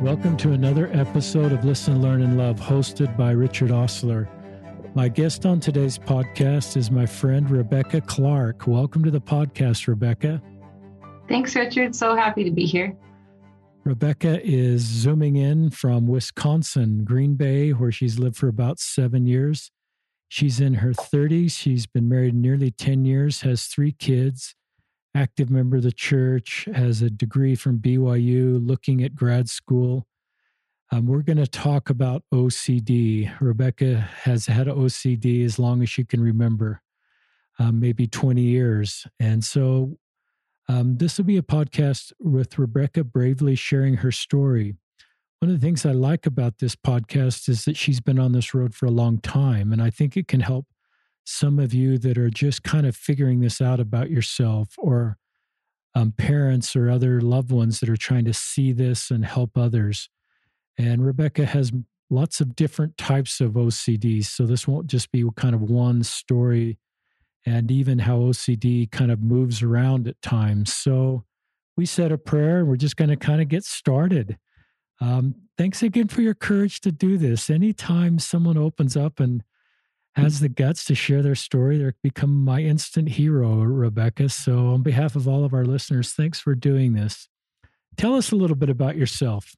Welcome to another episode of Listen, Learn, and Love, hosted by Richard Osler. My guest on today's podcast is my friend, Rebecca Clark. Welcome to the podcast, Rebecca. Thanks, Richard. So happy to be here. Rebecca is zooming in from Wisconsin, Green Bay, where she's lived for about 7 years. She's in her 30s. She's been married nearly 10 years, has 3 kids, active member of the church, has a degree from BYU, looking at grad school. We're going to talk about OCD. Rebecca has had OCD as long as she can remember, maybe 20 years. And so this will be a podcast with Rebecca bravely sharing her story. One of the things I like about this podcast is that she's been on this road for a long time, and I think it can help some of you that are just kind of figuring this out about yourself, or parents or other loved ones that are trying to see this and help others. And Rebecca has lots of different types of OCD, so this won't just be kind of one story, and even how OCD kind of moves around at times. So we said a prayer. We're just going to kind of get started. Thanks again for your courage to do this. Anytime someone opens up and has the guts to share their story, they become my instant hero, Rebecca. So on behalf of all of our listeners, thanks for doing this. Tell us a little bit about yourself.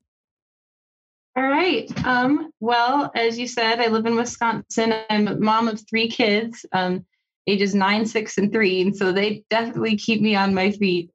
All right. Well, as you said, I live in Wisconsin. I'm a mom of 3 kids, ages 9, 6, and 3. And so they definitely keep me on my feet.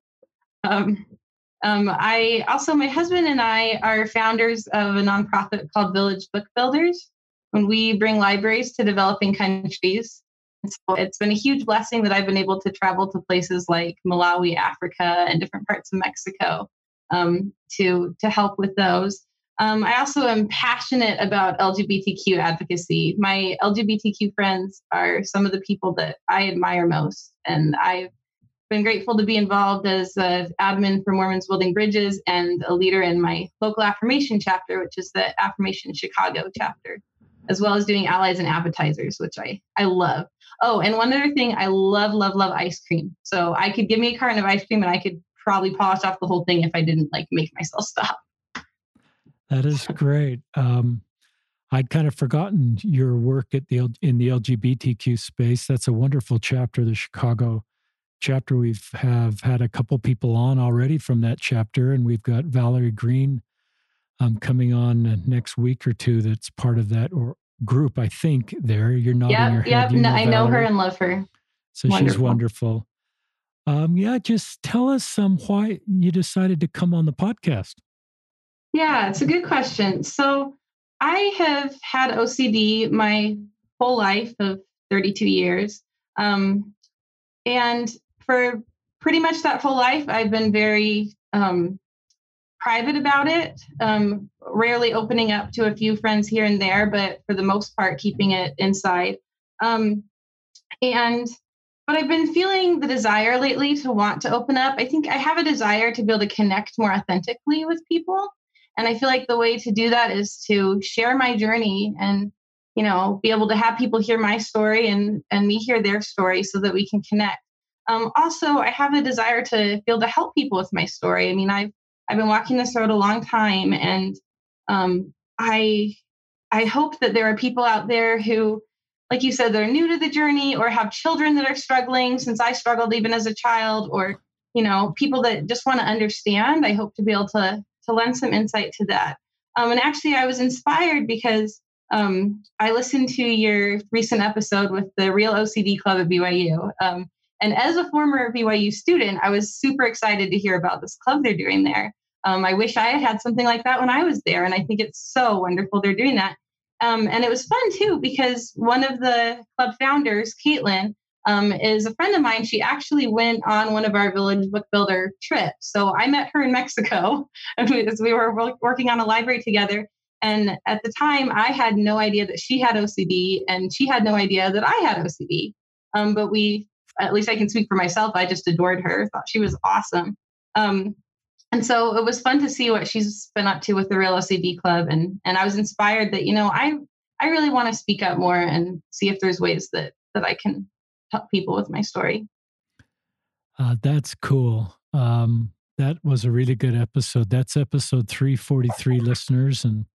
I also, my husband and I are founders of a nonprofit called Village Book Builders, when we bring libraries to developing countries. And so it's been a huge blessing that I've been able to travel to places like Malawi, Africa, and different parts of Mexico to help with those. I also am passionate about LGBTQ advocacy. My LGBTQ friends are some of the people that I admire most, and I've been grateful to be involved as an admin for Mormons Building Bridges and a leader in my local Affirmation chapter, which is the Affirmation Chicago chapter, as well as doing allies and appetizers, which I love. Oh, and one other thing, I love ice cream. So I could give me a carton of ice cream and I could probably polish off the whole thing if I didn't like make myself stop. That is great. I'd kind of forgotten your work at in the LGBTQ space. That's a wonderful chapter, the Chicago chapter. We've had a couple people on already from that chapter, and we've got Valerie Green coming on next week or two. That's part of that or group, I think. There, you're nodding your head. Yep, I know her and love her. So wonderful. She's wonderful. Just tell us why you decided to come on the podcast. Yeah, it's a good question. So I have had OCD my whole life of 32 years. And for pretty much that whole life, I've been very private about it, rarely opening up to a few friends here and there, but for the most part, keeping it inside. But I've been feeling the desire lately to want to open up. I think I have a desire to be able to connect more authentically with people. And I feel like the way to do that is to share my journey and, be able to have people hear my story and me hear their story so that we can connect. Also, I have a desire to be able to help people with my story. I mean, I've been walking this road a long time, and I hope that there are people out there who, like you said, they're new to the journey or have children that are struggling, since I struggled even as a child, or, people that just want to understand. I hope to be able to lend some insight to that. And actually, I was inspired because I listened to your recent episode with the Real OCD Club at BYU. And as a former BYU student, I was super excited to hear about this club they're doing there. I wish I had something like that when I was there. And I think it's so wonderful they're doing that. And it was fun, too, because one of the club founders, Caitlin, is a friend of mine. She actually went on one of our Village Book Builder trips. So I met her in Mexico as we were working on a library together. And at the time, I had no idea that she had OCD, and she had no idea that I had OCD. But at least I can speak for myself, I just adored her, thought she was awesome. And so it was fun to see what she's been up to with the Real OCD Club. And I was inspired that, I really want to speak up more and see if there's ways that I can help people with my story. That's cool. That was a really good episode. That's episode 343, listeners. And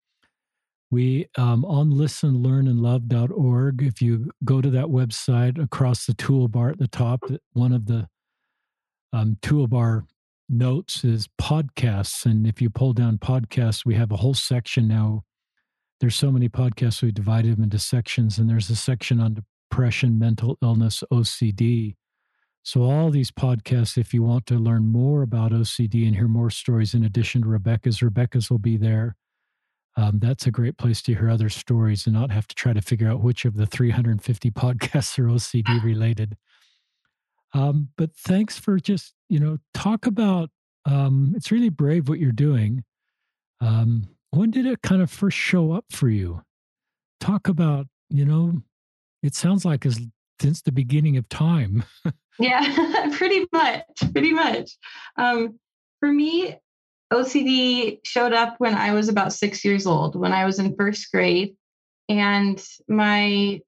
we, on listenlearnandlove.org, if you go to that website across the toolbar at the top, one of the toolbar notes is podcasts. And if you pull down podcasts, we have a whole section now. There's so many podcasts, we divided them into sections. And there's a section on depression, mental illness, OCD. So all these podcasts, if you want to learn more about OCD and hear more stories, in addition to Rebecca's, Rebecca's will be there. That's a great place to hear other stories and not have to try to figure out which of the 350 podcasts are OCD related. But thanks for just, talk about, it's really brave what you're doing. When did it kind of first show up for you? Talk about, it sounds like as since the beginning of time. Yeah, pretty much. For me, OCD showed up when I was about 6 years old, when I was in first grade. And my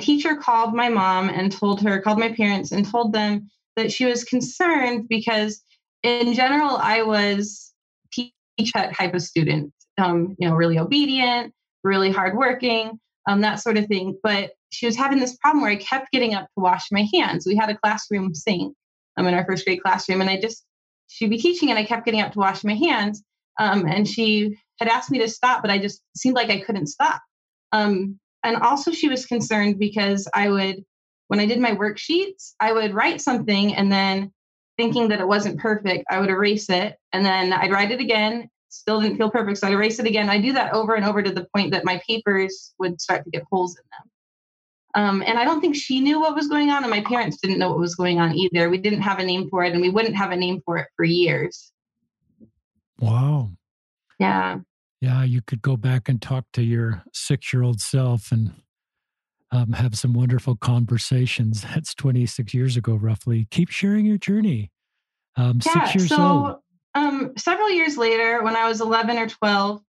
teacher called my mom and called my parents and told them that she was concerned because in general, I was Teach Hut type of student, really obedient, really hardworking, that sort of thing. But she was having this problem where I kept getting up to wash my hands. We had a classroom sink in our first grade classroom, and she'd be teaching and I kept getting up to wash my hands. And she had asked me to stop, but I just seemed like I couldn't stop. And also she was concerned because when I did my worksheets, I would write something and then thinking that it wasn't perfect, I would erase it. And then I'd write it again, still didn't feel perfect. So I'd erase it again. I do that over and over to the point that my papers would start to get holes in them. And I don't think she knew what was going on, and my parents didn't know what was going on either. We didn't have a name for it, and we wouldn't have a name for it for years. Wow. Yeah. Yeah, you could go back and talk to your 6-year-old self and have some wonderful conversations. That's 26 years ago, roughly. Keep sharing your journey. 6 years old. Several years later, when I was 11 or 12,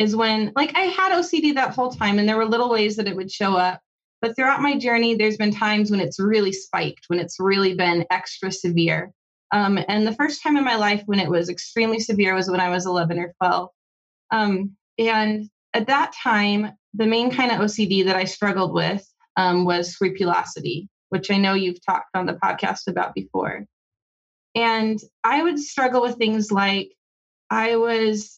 is when I had OCD that whole time, and there were little ways that it would show up. But throughout my journey, there's been times when it's really spiked, when it's really been extra severe. And the first time in my life when it was extremely severe was when I was 11 or 12. And at that time, the main kind of OCD that I struggled with was scrupulosity, which I know you've talked on the podcast about before. And I would struggle with things like I was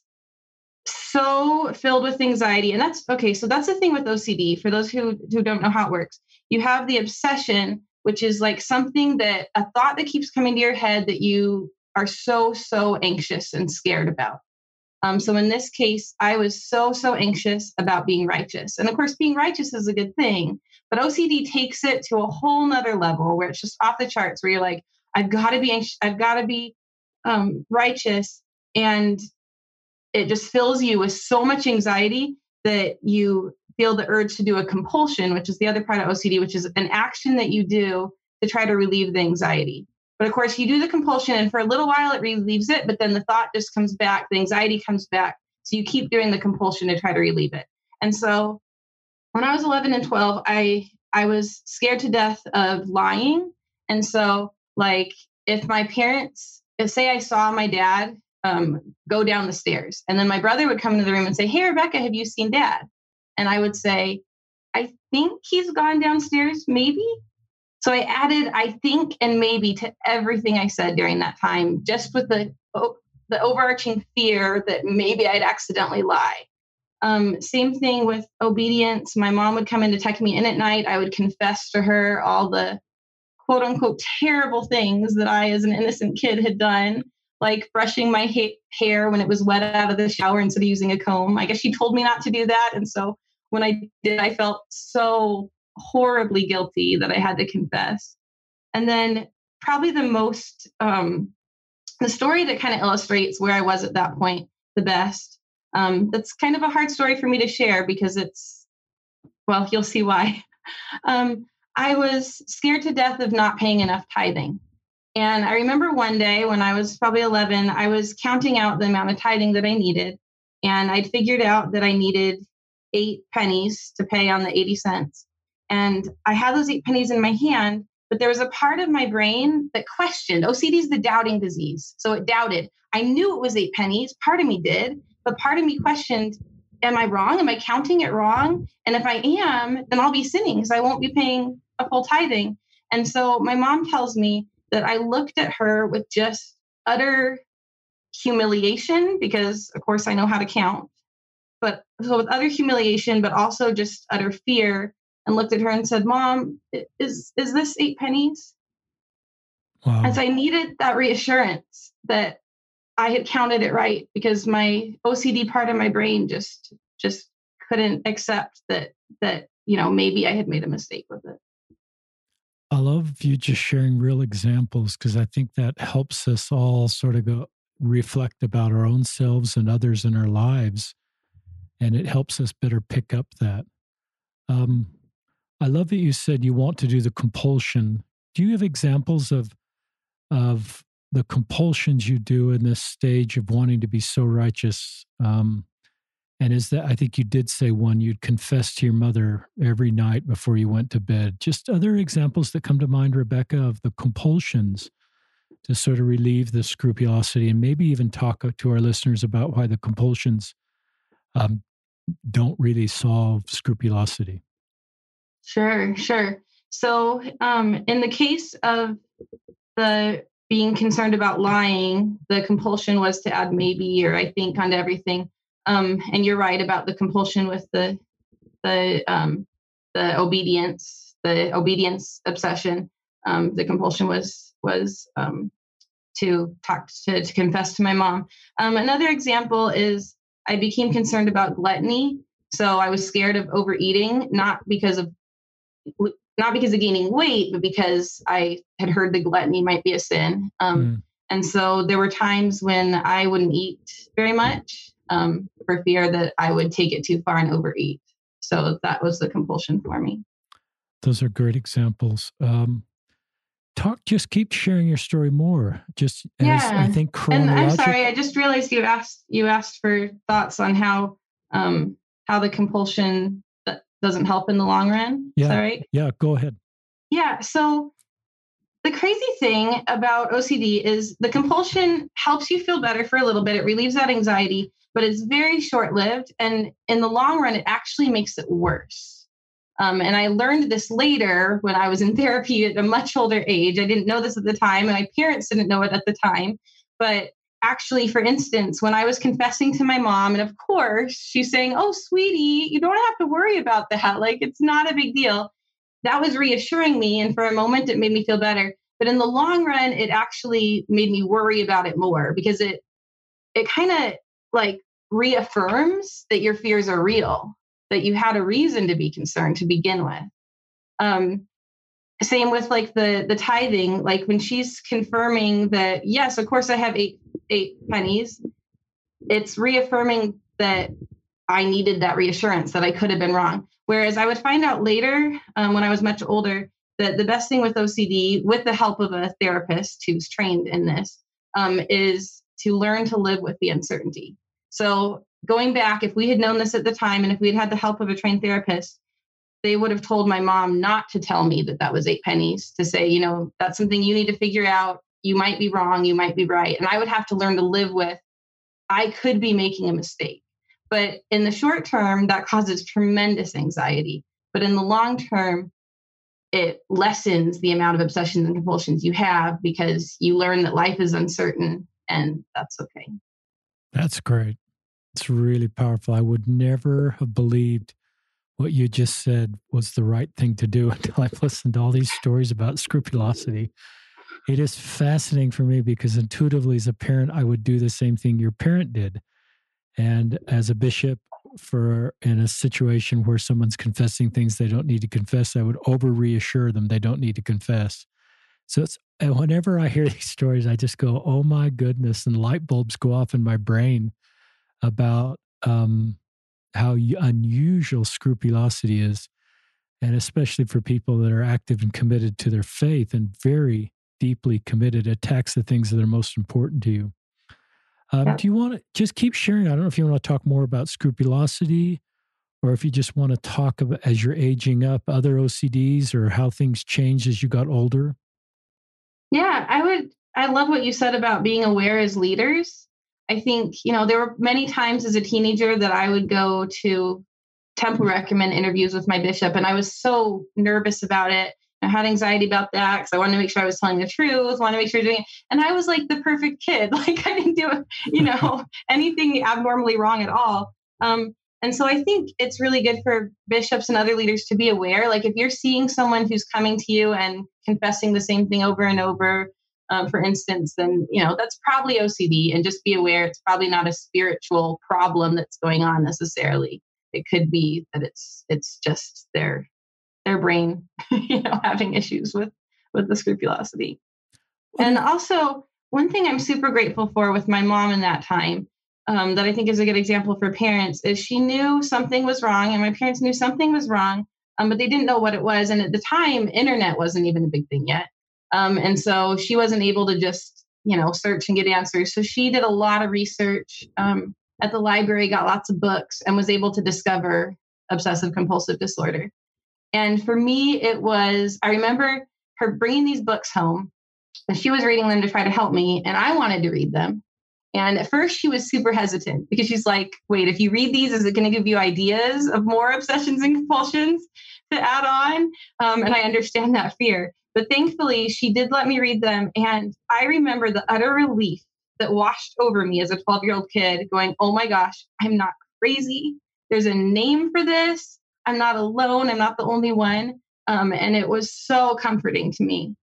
so filled with anxiety. And that's okay. So that's the thing with OCD. For those who don't know how it works, you have the obsession, which is a thought that keeps coming to your head that you are so, so anxious and scared about. So in this case, I was so, so anxious about being righteous. And of course, being righteous is a good thing, but OCD takes it to a whole nother level where it's just off the charts, where you're like, I've got to be anxious, I've got to be righteous. And it just fills you with so much anxiety that you feel the urge to do a compulsion, which is the other part of OCD, which is an action that you do to try to relieve the anxiety. But of course, you do the compulsion, and for a little while it relieves it, but then the thought just comes back, the anxiety comes back. So you keep doing the compulsion to try to relieve it. And so when I was 11 and 12, I was scared to death of lying. And so if my parents, say I saw my dad go down the stairs, and then my brother would come into the room and say, "Hey, Rebecca, have you seen Dad?" And I would say, "I think he's gone downstairs, maybe." So I added "I think" and "maybe" to everything I said during that time, just with the overarching fear that maybe I'd accidentally lie. Same thing with obedience. My mom would come in to tuck me in at night. I would confess to her all the quote unquote terrible things that I, as an innocent kid, had done, like brushing my hair when it was wet out of the shower instead of using a comb. I guess she told me not to do that. And so when I did, I felt so horribly guilty that I had to confess. And then probably the most, the story that kind of illustrates where I was at that point the best, that's kind of a hard story for me to share because you'll see why. I was scared to death of not paying enough tithing. And I remember one day when I was probably 11, I was counting out the amount of tithing that I needed. And I'd figured out that I needed 8 pennies to pay on the 80 cents. And I had those 8 pennies in my hand, But there was a part of my brain that questioned. OCD is the doubting disease. So it doubted. I knew it was 8 pennies. Part of me did. But part of me questioned, am I wrong? Am I counting it wrong? And if I am, then I'll be sinning because I won't be paying a full tithing. And so my mom tells me that I looked at her with just utter humiliation because, of course, I know how to count. But so with utter humiliation, but also just utter fear, and looked at her and said, Mom, is this 8 pennies? Wow. And so I needed that reassurance that I had counted it right because my OCD part of my brain just couldn't accept that, you know, maybe I had made a mistake with it. I love you just sharing real examples because I think that helps us all sort of go reflect about our own selves and others in our lives. And it helps us better pick up that. I love that you said you want to do the compulsion. Do you have examples of the compulsions you do in this stage of wanting to be so righteous? And is that, I think you did say one, you'd confess to your mother every night before you went to bed. Just other examples that come to mind, Rebecca, of the compulsions to sort of relieve the scrupulosity, and maybe even talk to our listeners about why the compulsions don't really solve scrupulosity. Sure. So in the case of the being concerned about lying, the compulsion was to add maybe or I think onto everything. And you're right about the compulsion with the obedience obsession. The compulsion was to talk to confess to my mom. Another example is I became concerned about gluttony. So I was scared of overeating, not because of gaining weight, but because I had heard that gluttony might be a sin. And so there were times when I wouldn't eat very much for fear that I would take it too far and overeat. So that was the compulsion for me. Those are great examples. Just keep sharing your story more. Just as I think chronologically. And I'm sorry, I just realized you asked for thoughts on how the compulsion that doesn't help in the long run. Yeah. Is that right? Yeah, go ahead. Yeah. So the crazy thing about OCD is the compulsion helps you feel better for a little bit. It relieves that anxiety, but it's very short-lived. And in the long run, it actually makes it worse. And I learned this later when I was in therapy at a much older age. I didn't know this at the time, and my parents didn't know it at the time. But actually, for instance, when I was confessing to my mom, and of course, she's saying, oh, sweetie, you don't have to worry about that. Like, it's not a big deal. That was reassuring me. And for a moment, it made me feel better. But in the long run, it actually made me worry about it more because it kind of like reaffirms that your fears are real, that you had a reason to be concerned to begin with. Same with like the tithing, like when she's confirming that, yes, of course I have eight pennies. It's reaffirming that I needed that reassurance that I could have been wrong. Whereas I would find out later when I was much older that the best thing with OCD, with the help of a therapist who's trained in this, is to learn to live with the uncertainty. So going back, if we had known this at the time and if we had had the help of a trained therapist, they would have told my mom not to tell me that that was 8 pennies, to say, you know, that's something you need to figure out. You might be wrong. You might be right. And I would have to learn to live with, I could be making a mistake. But in the short term, that causes tremendous anxiety. But in the long term, it lessens the amount of obsessions and compulsions you have because you learn that life is uncertain and that's okay. That's great. It's really powerful. I would never have believed what you just said was the right thing to do until I've listened to all these stories about scrupulosity. It is fascinating for me because intuitively as a parent, I would do the same thing your parent did. And as a bishop in a situation where someone's confessing things they don't need to confess, I would over-reassure them they don't need to confess. So whenever I hear these stories, I just go, oh my goodness, and light bulbs go off in my brain about how unusual scrupulosity is, and especially for people that are active and committed to their faith and very deeply committed, attacks the things that are most important to you. Do you want to just keep sharing? I don't know if you want to talk more about scrupulosity or if you just want to talk about, as you're aging up, other OCDs or how things changed as you got older? Yeah, I love what you said about being aware as leaders. I think, you know, there were many times as a teenager that I would go to temple recommend interviews with my bishop, and I was so nervous about it. I had anxiety about that because I wanted to make sure I was telling the truth, wanted to make sure I was doing it. And I was like the perfect kid. Like I didn't do, you know, anything abnormally wrong at all. And so I think it's really good for bishops and other leaders to be aware. Like if you're seeing someone who's coming to you and confessing the same thing over and over, for instance, then, you know, that's probably OCD, and just be aware. It's probably not a spiritual problem that's going on necessarily. It could be that it's just their brain, you know, having issues with the scrupulosity. And also one thing I'm super grateful for with my mom in that time, that I think is a good example for parents, is she knew something was wrong, and my parents knew something was wrong, but they didn't know what it was. And at the time, internet wasn't even a big thing yet. And so she wasn't able to just, you know, search and get answers. So she did a lot of research at the library, got lots of books, and was able to discover obsessive compulsive disorder. And for me, it was, I remember her bringing these books home, and she was reading them to try to help me, and I wanted to read them. And at first she was super hesitant because she's like, wait, if you read these, is it going to give you ideas of more obsessions and compulsions to add on? And I understand that fear. But thankfully, she did let me read them. And I remember the utter relief that washed over me as a 12-year-old kid going, oh my gosh, I'm not crazy. There's a name for this. I'm not alone. I'm not the only one. And it was so comforting to me.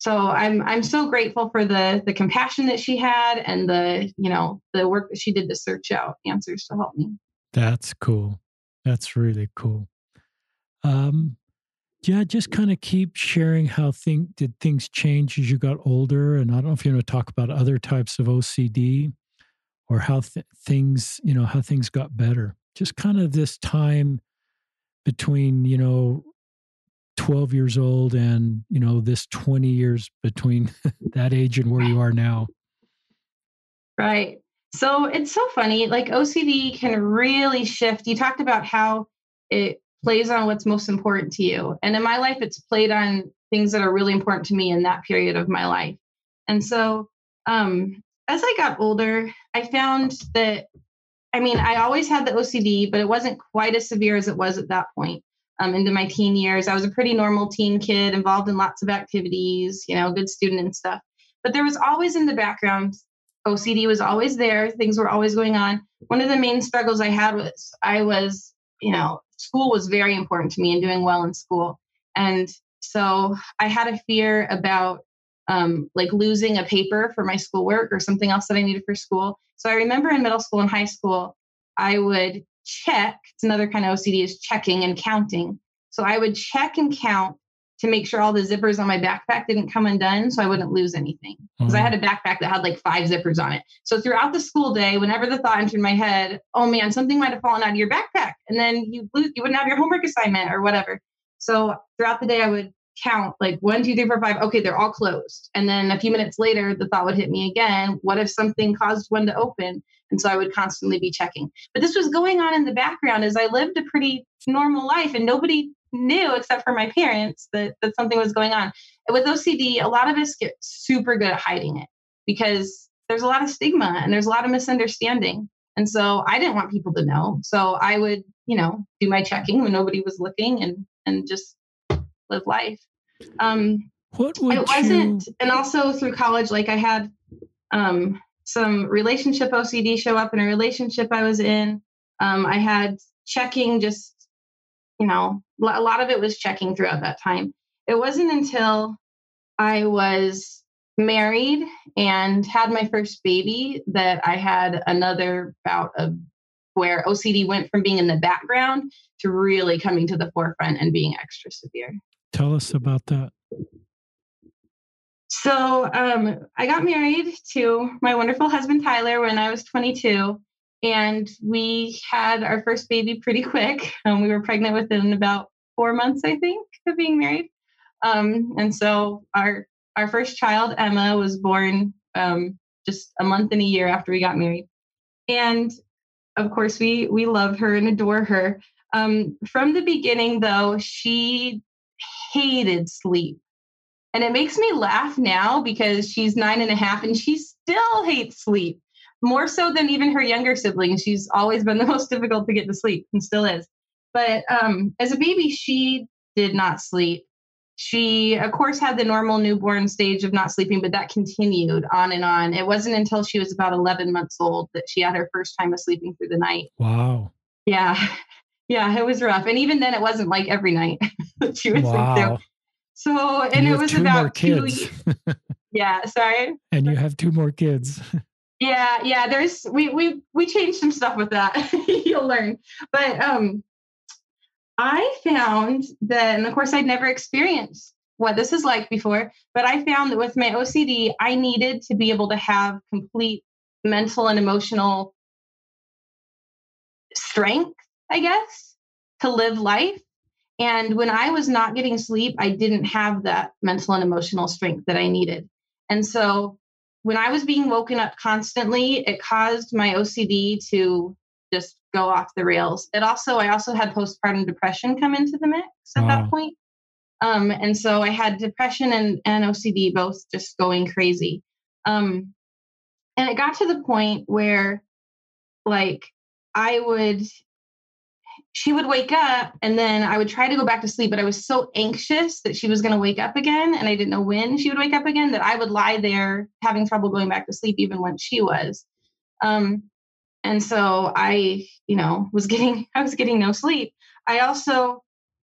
So I'm so grateful for the compassion that she had, and the, you know, the work that she did to search out answers to help me. That's cool. That's really cool. Yeah, just kind of keep sharing how things change as you got older. And I don't know if you're going to talk about other types of OCD or how things, you know, how things got better. Just kind of this time between, you know, 12 years old and, you know, this 20 years between that age and where you are now. Right. So it's so funny, like OCD can really shift. You talked about how it plays on what's most important to you. And in my life, it's played on things that are really important to me in that period of my life. And so as I got older, I found that, I mean, I always had the OCD, but it wasn't quite as severe as it was at that point. Into my teen years, I was a pretty normal teen kid, involved in lots of activities, you know, good student and stuff. But there was always in the background, OCD was always there. Things were always going on. One of the main struggles I had was you know, school was very important to me and doing well in school. And so I had a fear about like losing a paper for my schoolwork or something else that I needed for school. So I remember in middle school and high school, I would check. It's another kind of OCD, is checking and counting. So I would check and count to make sure all the zippers on my backpack didn't come undone, so I wouldn't lose anything, because I had a backpack that had like 5 zippers on it. So throughout the school day, whenever the thought entered my head, oh man, something might have fallen out of your backpack, and then you wouldn't have your homework assignment or whatever. So throughout the day, I would count like 1, 2, 3, 4, 5. Okay, they're all closed. And then a few minutes later, the thought would hit me again. What if something caused one to open? And so I would constantly be checking. But this was going on in the background as I lived a pretty normal life, and nobody knew except for my parents that something was going on. And with OCD, a lot of us get super good at hiding it because there's a lot of stigma and there's a lot of misunderstanding. And so I didn't want people to know. So I would, you know, do my checking when nobody was looking and just live life. And also through college, like I had some relationship OCD show up in a relationship I was in. I had checking, just, you know, a lot of it was checking throughout that time. It wasn't until I was married and had my first baby that I had another bout of where OCD went from being in the background to really coming to the forefront and being extra severe. Tell us about that. So I got married to my wonderful husband, Tyler, when I was 22, and we had our first baby pretty quick. We were pregnant within about 4 months, I think, of being married. And so our first child, Emma, was born just a month and a year after we got married. And Of course, we love her and adore her. From the beginning, though, she hated sleep. And it makes me laugh now because she's 9.5 and she still hates sleep, more so than even her younger siblings. She's always been the most difficult to get to sleep and still is. But as a baby, she did not sleep. She, of course, had the normal newborn stage of not sleeping, but that continued on and on. It wasn't until she was about 11 months old that she had her first time of sleeping through the night. Wow. Yeah, it was rough. And even then, it wasn't like every night that she would sleep through. So, and it was about 2 years. Yeah, sorry. And you have 2 more kids. Yeah. There's, we changed some stuff with that. You'll learn. But I found that, and of course I'd never experienced what this is like before, but I found that with my OCD, I needed to be able to have complete mental and emotional strength, I guess, to live life. And when I was not getting sleep, I didn't have that mental and emotional strength that I needed. And so when I was being woken up constantly, it caused my OCD to just go off the rails. I also had postpartum depression come into the mix at that point. And so I had depression and OCD both just going crazy. And it got to the point where she would wake up and then I would try to go back to sleep, but I was so anxious that she was going to wake up again. And I didn't know when she would wake up again that I would lie there having trouble going back to sleep even when she was. And so I was getting no sleep. I also,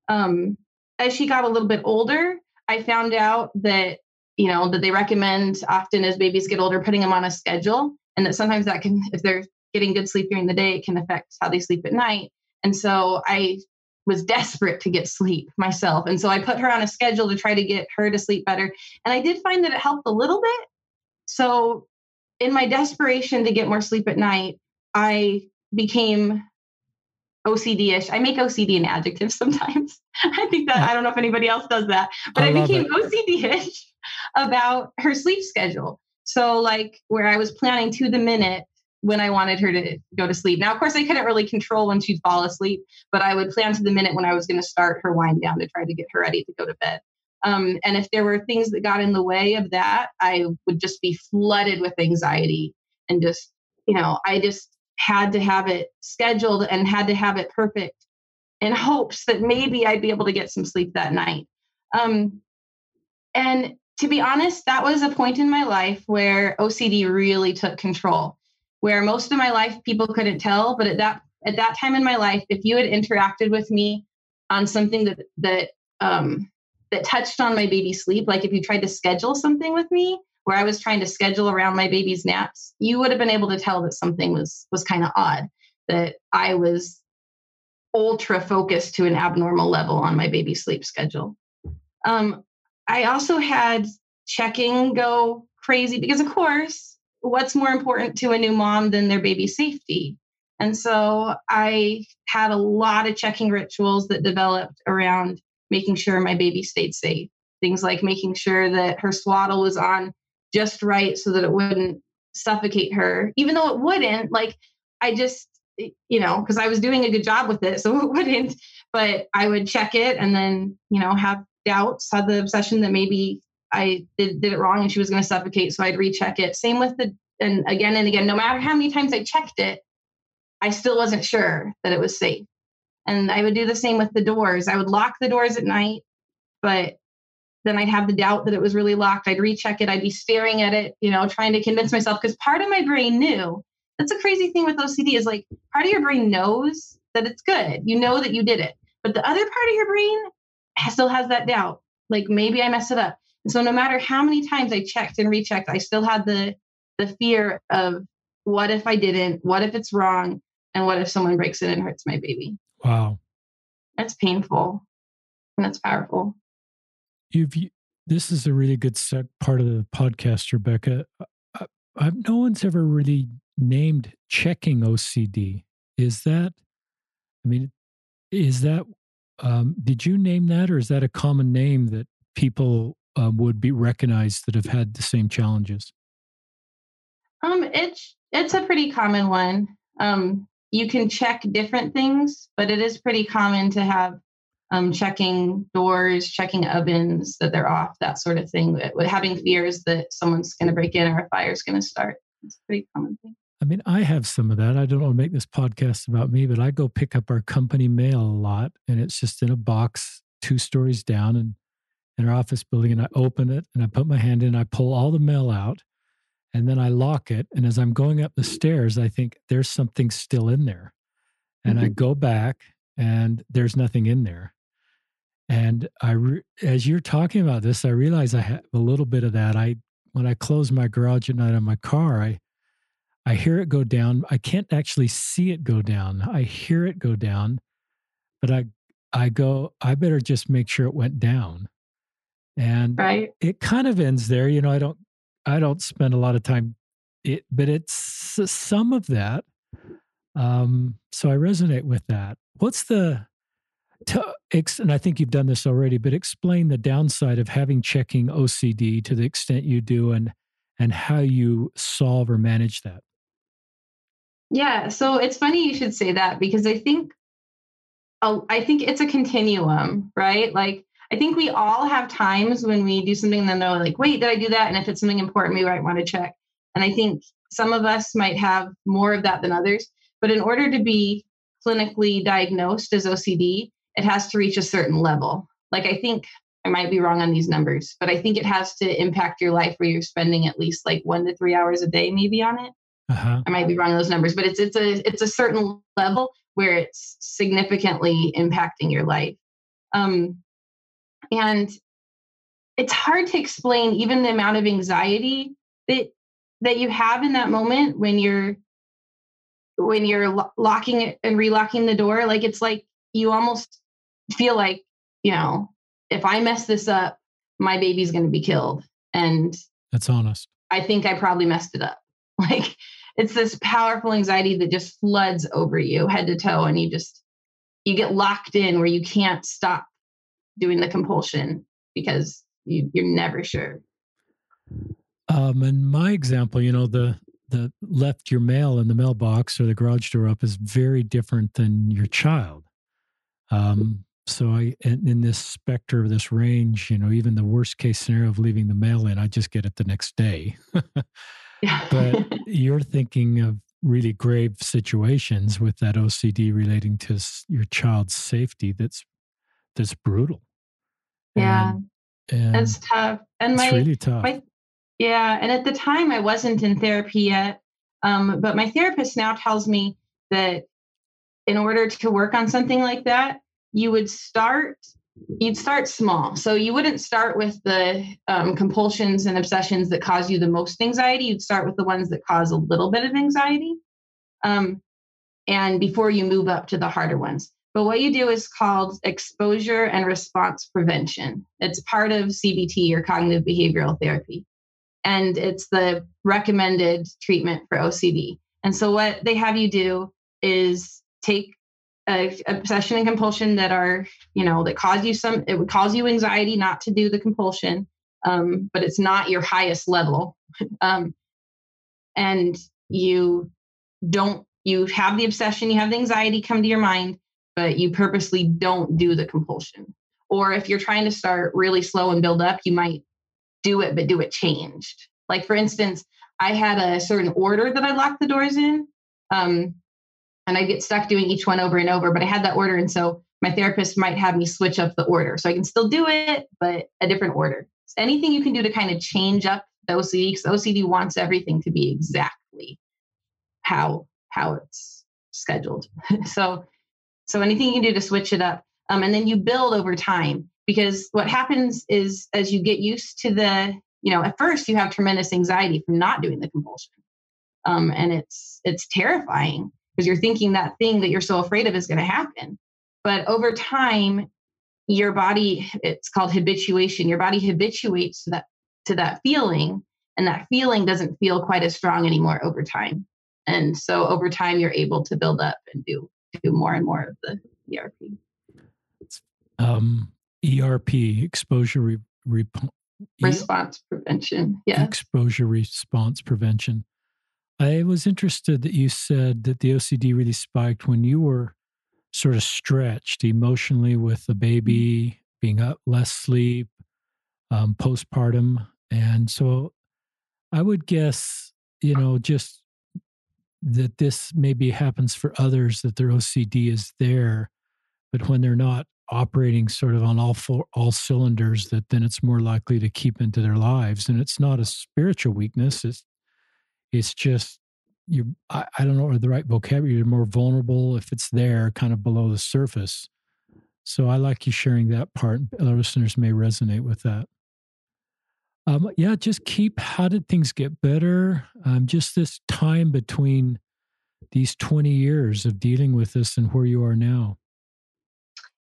as she got a little bit older, I found out that, that they recommend often as babies get older, putting them on a schedule, and that sometimes that can, if they're getting good sleep during the day, it can affect how they sleep at night. And so I was desperate to get sleep myself. And so I put her on a schedule to try to get her to sleep better. And I did find that it helped a little bit. So in my desperation to get more sleep at night, I became OCD-ish. I make OCD an adjective sometimes. I think that, I don't know if anybody else does that, but I became OCD-ish about her sleep schedule. So where I was planning to the minute when I wanted her to go to sleep. Now, of course, I couldn't really control when she'd fall asleep, but I would plan to the minute when I was going to start her wind down to try to get her ready to go to bed. And if there were things that got in the way of that, I would just be flooded with anxiety and just, I just had to have it scheduled and had to have it perfect in hopes that maybe I'd be able to get some sleep that night. And to be honest, that was a point in my life where OCD really took control. Where most of my life people couldn't tell, but at that time in my life, if you had interacted with me on something that touched on my baby's sleep, like if you tried to schedule something with me where I was trying to schedule around my baby's naps, you would have been able to tell that something was kind of odd, that I was ultra focused to an abnormal level on my baby's sleep schedule. I also had checking go crazy because, of course, what's more important to a new mom than their baby's safety? And so I had a lot of checking rituals that developed around making sure my baby stayed safe. Things like making sure that her swaddle was on just right so that it wouldn't suffocate her, even though it wouldn't, I just, because I was doing a good job with it, so it wouldn't, but I would check it and then, have doubts, had the obsession that maybe I did it wrong and she was going to suffocate. So I'd recheck it. Same with and again, no matter how many times I checked it, I still wasn't sure that it was safe. And I would do the same with the doors. I would lock the doors at night, but then I'd have the doubt that it was really locked. I'd recheck it. I'd be staring at it, trying to convince myself, because part of my brain knew. That's a crazy thing with OCD is part of your brain knows that it's good. You know that you did it, but the other part of your brain still has that doubt. Maybe I messed it up. So no matter how many times I checked and rechecked, I still had the fear of what if I didn't, what if it's wrong, and what if someone breaks it and hurts my baby? Wow. That's painful. And that's powerful. This is a really good part of the podcast, Rebecca. No one's ever really named checking OCD. Did you name that, or is that a common name that people would be recognized that have had the same challenges? It's a pretty common one. you can check different things, but it is pretty common to have checking doors, checking ovens that they're off, that sort of thing. Having fears that someone's going to break in or a fire's going to start. It's a pretty common thing. I mean, I have some of that. I don't want to make this podcast about me, but I go pick up our company mail a lot, and it's just in a box 2 stories down in our office building, and I open it and I put my hand in, I pull all the mail out, and then I lock it. And as I'm going up the stairs, I think there's something still in there. And I go back and there's nothing in there. And as you're talking about this, I realize I have a little bit of that. When I close my garage at night on my car, I hear it go down. I can't actually see it go down. I hear it go down, but I go, I better just make sure it went down. And It kind of ends there. You know, I don't spend a lot of time, but it's some of that. So I resonate with that. What's and I think you've done this already, but explain the downside of having checking OCD to the extent you do and how you solve or manage that. Yeah. So it's funny you should say that, because I think it's a continuum, right? Like, I think we all have times when we do something and then they're like, wait, did I do that? And if it's something important, we might want to check. And I think some of us might have more of that than others. But in order to be clinically diagnosed as OCD, it has to reach a certain level. Like, I think I might be wrong on these numbers, but I think it has to impact your life where you're spending at least like 1 to 3 hours a day, maybe on it. Uh-huh. I might be wrong on those numbers, but it's a certain level where it's significantly impacting your life. And it's hard to explain even the amount of anxiety that you have in that moment when you're locking it and relocking the door. Like, it's like you almost feel like, you know, if I mess this up, my baby's going to be killed. And that's honest. I think I probably messed it up. Like, it's this powerful anxiety that just floods over you head to toe. And you get locked in where you can't stop doing the compulsion because you're never sure. In my example, you know, the left your mail in the mailbox or the garage door up is very different than your child. So in this specter, this range, you know, even the worst case scenario of leaving the mail in, I just get it the next day. But you're thinking of really grave situations with that OCD relating to your child's safety. That's brutal. Yeah. And that's tough. And it's really tough. And at the time I wasn't in therapy yet. But my therapist now tells me that in order to work on something like that, you'd start small. So you wouldn't start with the compulsions and obsessions that cause you the most anxiety. You'd start with the ones that cause a little bit of anxiety. And before you move up to the harder ones. But what you do is called exposure and response prevention. It's part of CBT, or cognitive behavioral therapy. And it's the recommended treatment for OCD. And so what they have you do is take obsession and compulsion that are, you know, that cause you it would cause you anxiety not to do the compulsion, but it's not your highest level. And you have the obsession, you have the anxiety come to your mind, but you purposely don't do the compulsion. Or if you're trying to start really slow and build up, you might do it, but do it changed. Like, for instance, I had a certain order that I locked the doors in, and I get stuck doing each one over and over, but I had that order. And so my therapist might have me switch up the order. So I can still do it, but a different order. So anything you can do to kind of change up the OCD, because OCD wants everything to be exactly how it's scheduled. So anything you can do to switch it up. And then you build over time, because what happens is as you get used to at first you have tremendous anxiety from not doing the compulsion. And it's terrifying because you're thinking that thing that you're so afraid of is going to happen. But over time, your body, it's called habituation. Your body habituates to that feeling, and that feeling doesn't feel quite as strong anymore over time. And so over time, you're able to build up and do more and more of the ERP. ERP, exposure response prevention. Yeah. Exposure response prevention. I was interested that you said that the OCD really spiked when you were sort of stretched emotionally with the baby, being up, less sleep, postpartum. And so I would guess, you know, just that this maybe happens for others, that their OCD is there, but when they're not operating sort of on all cylinders, that then it's more likely to keep into their lives. And it's not a spiritual weakness. It's just, I don't know the right vocabulary, you're more vulnerable if it's there, kind of below the surface. So I like you sharing that part. Our listeners may resonate with that. How did things get better? Just this time between these 20 years of dealing with this and where you are now.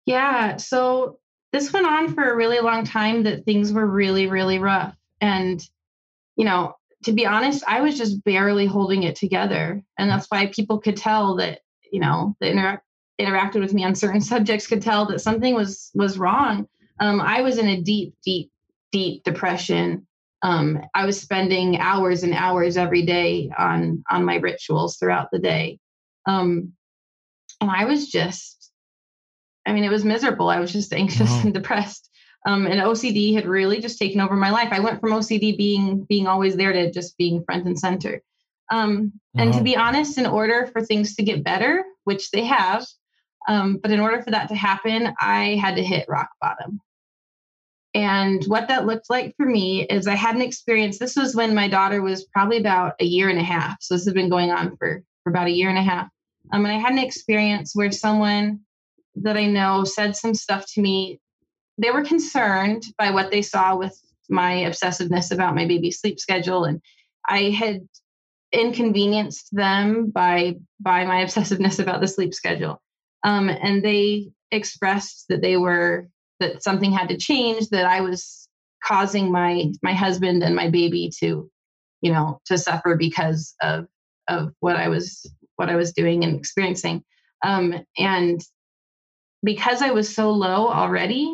Yeah, so this went on for a really long time, that things were really, really rough. And, you know, to be honest, I was just barely holding it together. And that's why people could tell that, you know, that interacted with me on certain subjects could tell that something was wrong. I was in a deep, deep, deep depression. I was spending hours and hours every day on my rituals throughout the day. And I was just, I mean, it was miserable. I was just anxious and depressed. And OCD had really just taken over my life. I went from OCD being always there to just being front and center. And to be honest, in order for things to get better, which they have, but in order for that to happen, I had to hit rock bottom. And what that looked like for me is I had an experience. This was when my daughter was probably about a year and a half. So this has been going on for about a year and a half. And I had an experience where someone that I know said some stuff to me. They were concerned by what they saw with my obsessiveness about my baby's sleep schedule. And I had inconvenienced them by my obsessiveness about the sleep schedule. And they expressed that that something had to change, that I was causing my husband and my baby to, you know, to suffer because of what I was doing and experiencing. And because I was so low already,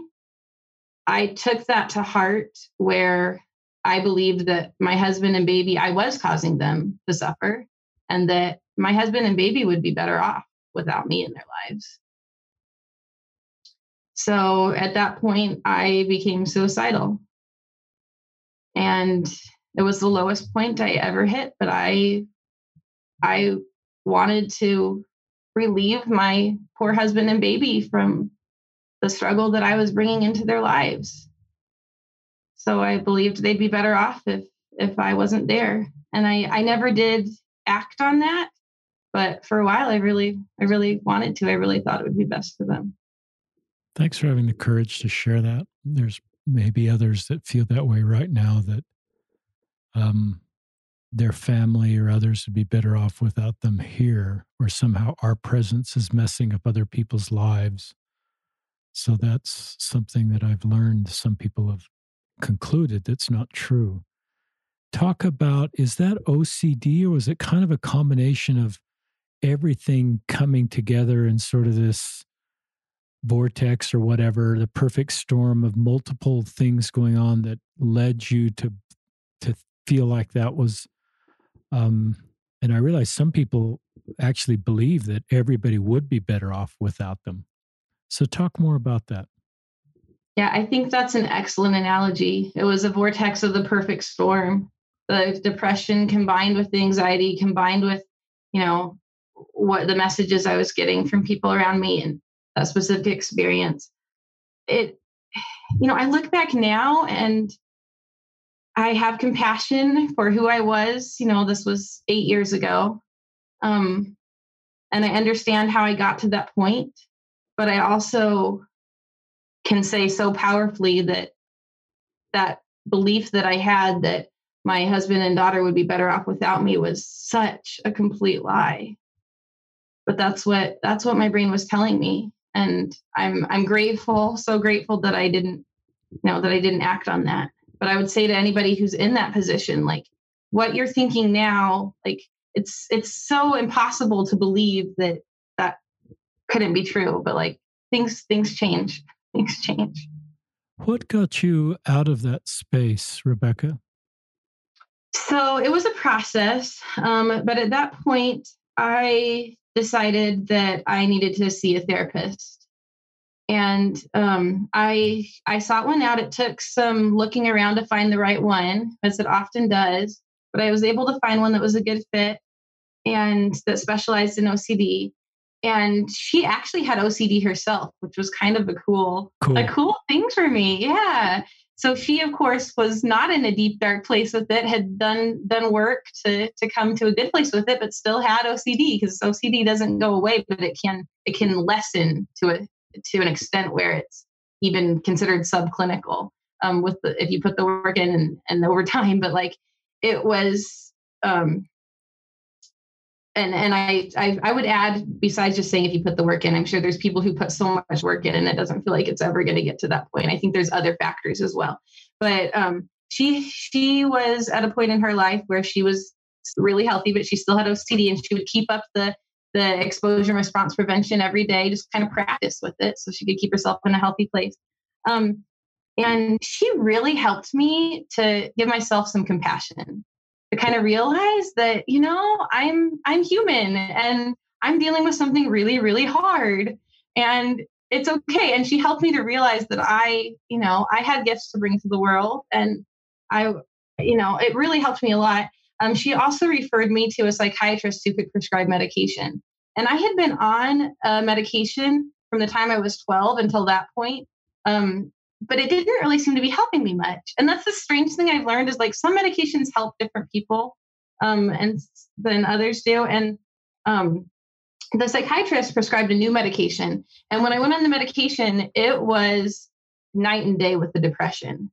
I took that to heart, where I believed that my husband and baby, I was causing them to suffer, and that my husband and baby would be better off without me in their lives. So at that point, I became suicidal. And it was the lowest point I ever hit, but I wanted to relieve my poor husband and baby from the struggle that I was bringing into their lives. So I believed they'd be better off if I wasn't there. And I never did act on that, but for a while, I really wanted to. I really thought it would be best for them. Thanks for having the courage to share that. There's maybe others that feel that way right now, that their family or others would be better off without them here, or somehow our presence is messing up other people's lives. So that's something that I've learned. Some people have concluded that's not true. Talk about, is that OCD, or is it kind of a combination of everything coming together in sort of this vortex or whatever, the perfect storm of multiple things going on that led you to feel like that was, and I realize some people actually believe that everybody would be better off without them. So talk more about that. Yeah, I think that's an excellent analogy. It was a vortex of the perfect storm. The depression combined with the anxiety, combined with, you know, what the messages I was getting from people around me and that specific experience. It, you know, I look back now and I have compassion for who I was. You know, this was 8 years ago. And I understand how I got to that point. But I also can say so powerfully that that belief that I had that my husband and daughter would be better off without me was such a complete lie. But that's what my brain was telling me. And I'm grateful, so grateful that I didn't act on that. But I would say to anybody who's in that position, like, what you're thinking now, like, it's so impossible to believe that couldn't be true, but like things change. What got you out of that space, Rebecca? So it was a process. But at that point, I decided that I needed to see a therapist. And I sought one out. It took some looking around to find the right one, as it often does. But I was able to find one that was a good fit and that specialized in OCD. And she actually had OCD herself, which was kind of a cool thing for me. Yeah. So she, of course, was not in a deep, dark place with it, had done work to come to a good place with it, but still had OCD, because OCD doesn't go away, but it can lessen to an extent where it's even considered subclinical, if you put the work in and over time. But like it was, And I would add, besides just saying if you put the work in, I'm sure there's people who put so much work in and it doesn't feel like it's ever going to get to that point. I think there's other factors as well. But she was at a point in her life where she was really healthy, but she still had OCD, and she would keep up the exposure response prevention every day, just kind of practice with it so she could keep herself in a healthy place. And she really helped me to give myself some compassion, to kind of realize that, you know, I'm human and I'm dealing with something really, really hard, and it's okay. And she helped me to realize that I had gifts to bring to the world, and it really helped me a lot. She also referred me to a psychiatrist who could prescribe medication. And I had been on medication from the time I was 12 until that point. But it didn't really seem to be helping me much. And that's the strange thing I've learned, is like some medications help different people than others do. And the psychiatrist prescribed a new medication. And when I went on the medication, it was night and day with the depression.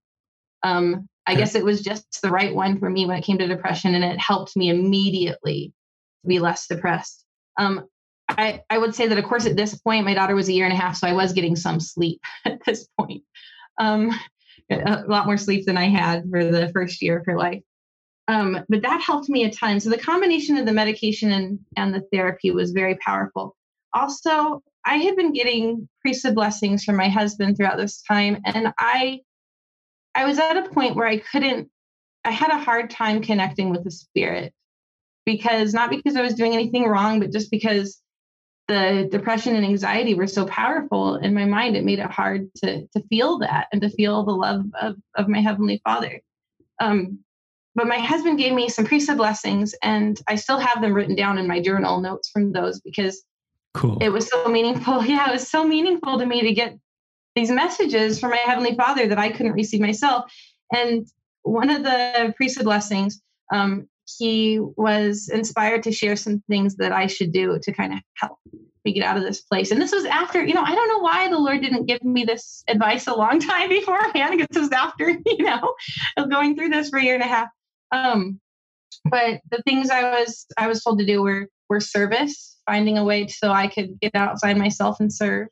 I guess it was just the right one for me when it came to depression, and it helped me immediately to be less depressed. I would say that, of course, at this point, my daughter was a year and a half, so I was getting some sleep at this point. A lot more sleep than I had for the first year of her life. But that helped me a ton. So the combination of the medication and the therapy was very powerful. Also, I had been getting priesthood blessings from my husband throughout this time. And I was at a point where I had a hard time connecting with the spirit, because not because I was doing anything wrong, but just because the depression and anxiety were so powerful in my mind, it made it hard to feel that and to feel the love of my Heavenly Father. But my husband gave me some priesthood blessings, and I still have them written down in my journal notes from those, because It was so meaningful. Yeah, it was so meaningful to me to get these messages from my Heavenly Father that I couldn't receive myself. And one of the priesthood blessings, he was inspired to share some things that I should do to kind of help me get out of this place. And this was after, I don't know why the Lord didn't give me this advice a long time beforehand, because this was after, going through this for a year and a half. But the things I was told to do were service, finding a way so I could get outside myself and serve,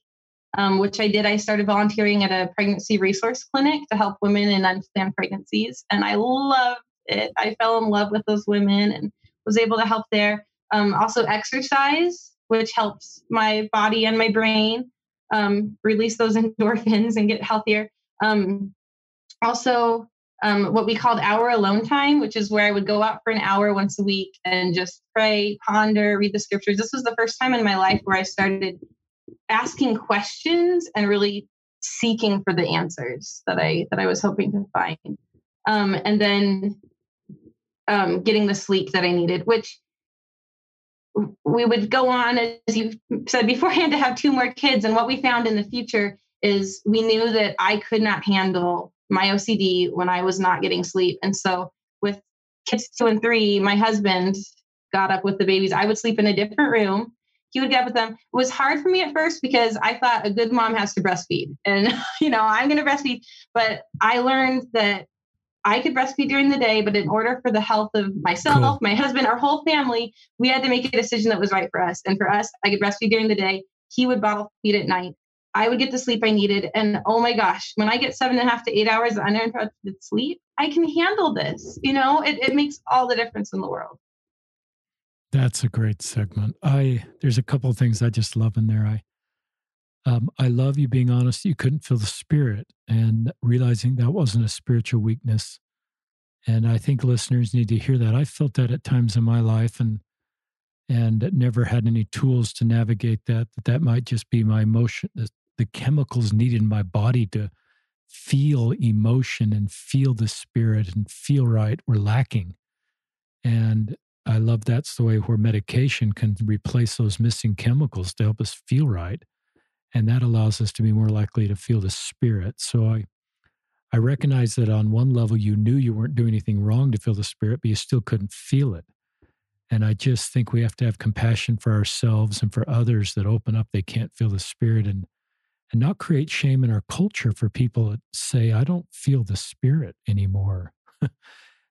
which I did. I started volunteering at a pregnancy resource clinic to help women in unplanned pregnancies. And I loved it. I fell in love with those women and was able to help there. Also exercise, which helps my body and my brain release those endorphins and get healthier. What we called hour alone time, which is where I would go out for an hour once a week and just pray, ponder, read the scriptures. This was the first time in my life where I started asking questions and really seeking for the answers that I was hoping to find. And then getting the sleep that I needed, which we would go on, as you said beforehand, to have two more kids. And what we found in the future is we knew that I could not handle my OCD when I was not getting sleep. And so with kids 2 and 3, my husband got up with the babies. I would sleep in a different room. He would get up with them. It was hard for me at first, because I thought a good mom has to breastfeed, and, I'm going to breastfeed. But I learned that I could breastfeed during the day, but in order for the health of myself, my husband, our whole family, we had to make a decision that was right for us. And for us, I could breastfeed during the day. He would bottle feed at night. I would get the sleep I needed. And oh my gosh, when I get 7.5 to 8 hours of uninterrupted sleep, I can handle this. It makes all the difference in the world. That's a great segment. There's a couple of things I just love in there. I love you being honest. You couldn't feel the spirit and realizing that wasn't a spiritual weakness. And I think listeners need to hear that. I felt that at times in my life and never had any tools to navigate that, that might just be my emotion, the chemicals needed in my body to feel emotion and feel the spirit and feel right were lacking. And I love that's the way where medication can replace those missing chemicals to help us feel right. And that allows us to be more likely to feel the spirit. So I recognize that on one level, you knew you weren't doing anything wrong to feel the spirit, but you still couldn't feel it. And I just think we have to have compassion for ourselves and for others that open up, they can't feel the spirit, and not create shame in our culture for people that say, I don't feel the spirit anymore.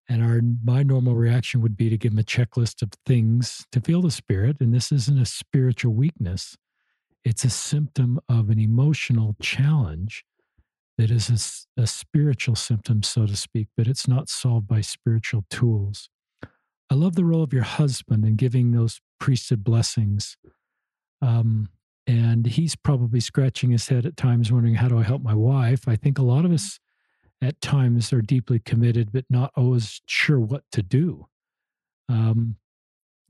And my normal reaction would be to give them a checklist of things to feel the spirit. And this isn't a spiritual weakness. It's a symptom of an emotional challenge that is a spiritual symptom, so to speak, but it's not solved by spiritual tools. I love the role of your husband in giving those priesthood blessings. And he's probably scratching his head at times wondering, how do I help my wife? I think a lot of us at times are deeply committed, but not always sure what to do.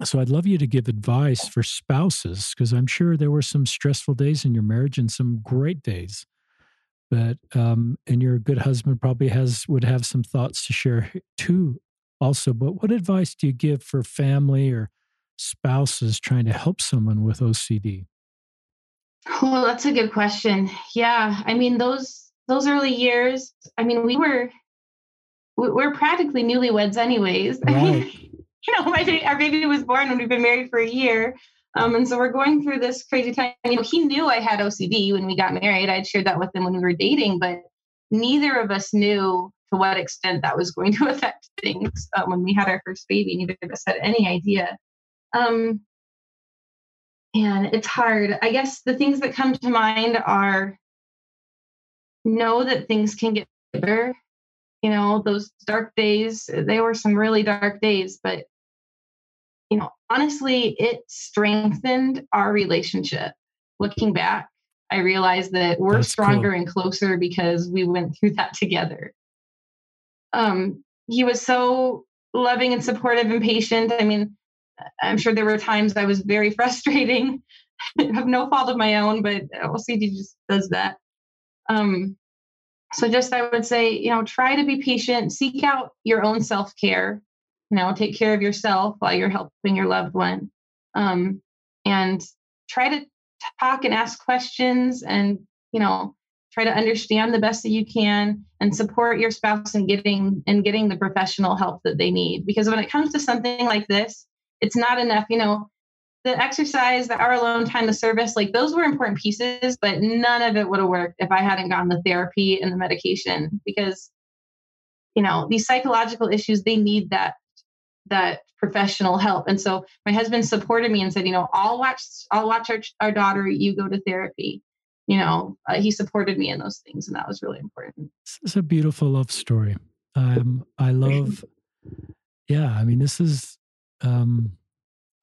So I'd love you to give advice for spouses, because I'm sure there were some stressful days in your marriage and some great days. But and your good husband probably would have some thoughts to share too also. But what advice do you give for family or spouses trying to help someone with OCD? Oh, that's a good question. Yeah. I mean, those early years, I mean, we're practically newlyweds anyways. Right. I mean, our baby was born and we've been married for a year. And so we're going through this crazy time. He knew I had OCD when we got married. I'd shared that with him when we were dating, but neither of us knew to what extent that was going to affect things. When we had our first baby, neither of us had any idea. And it's hard. I guess the things that come to mind are, know that things can get better. Those dark days, they were some really dark days, but honestly, it strengthened our relationship. Looking back, I realized that we're That's stronger cool. and closer because we went through that together. He was so loving and supportive and patient. I mean, I'm sure there were times I was very frustrating of no fault of my own, but OCD just does that. So I would say, try to be patient, seek out your own self-care, take care of yourself while you're helping your loved one. And try to talk and ask questions and, try to understand the best that you can and support your spouse in getting the professional help that they need. Because when it comes to something like this, it's not enough, the exercise, the hour alone time, the service, like those were important pieces, but none of it would have worked if I hadn't gotten the therapy and the medication, because, these psychological issues, they need that professional help. And so my husband supported me and said, I'll watch our daughter, you go to therapy. He supported me in those things. And that was really important. It's a beautiful love story. This is,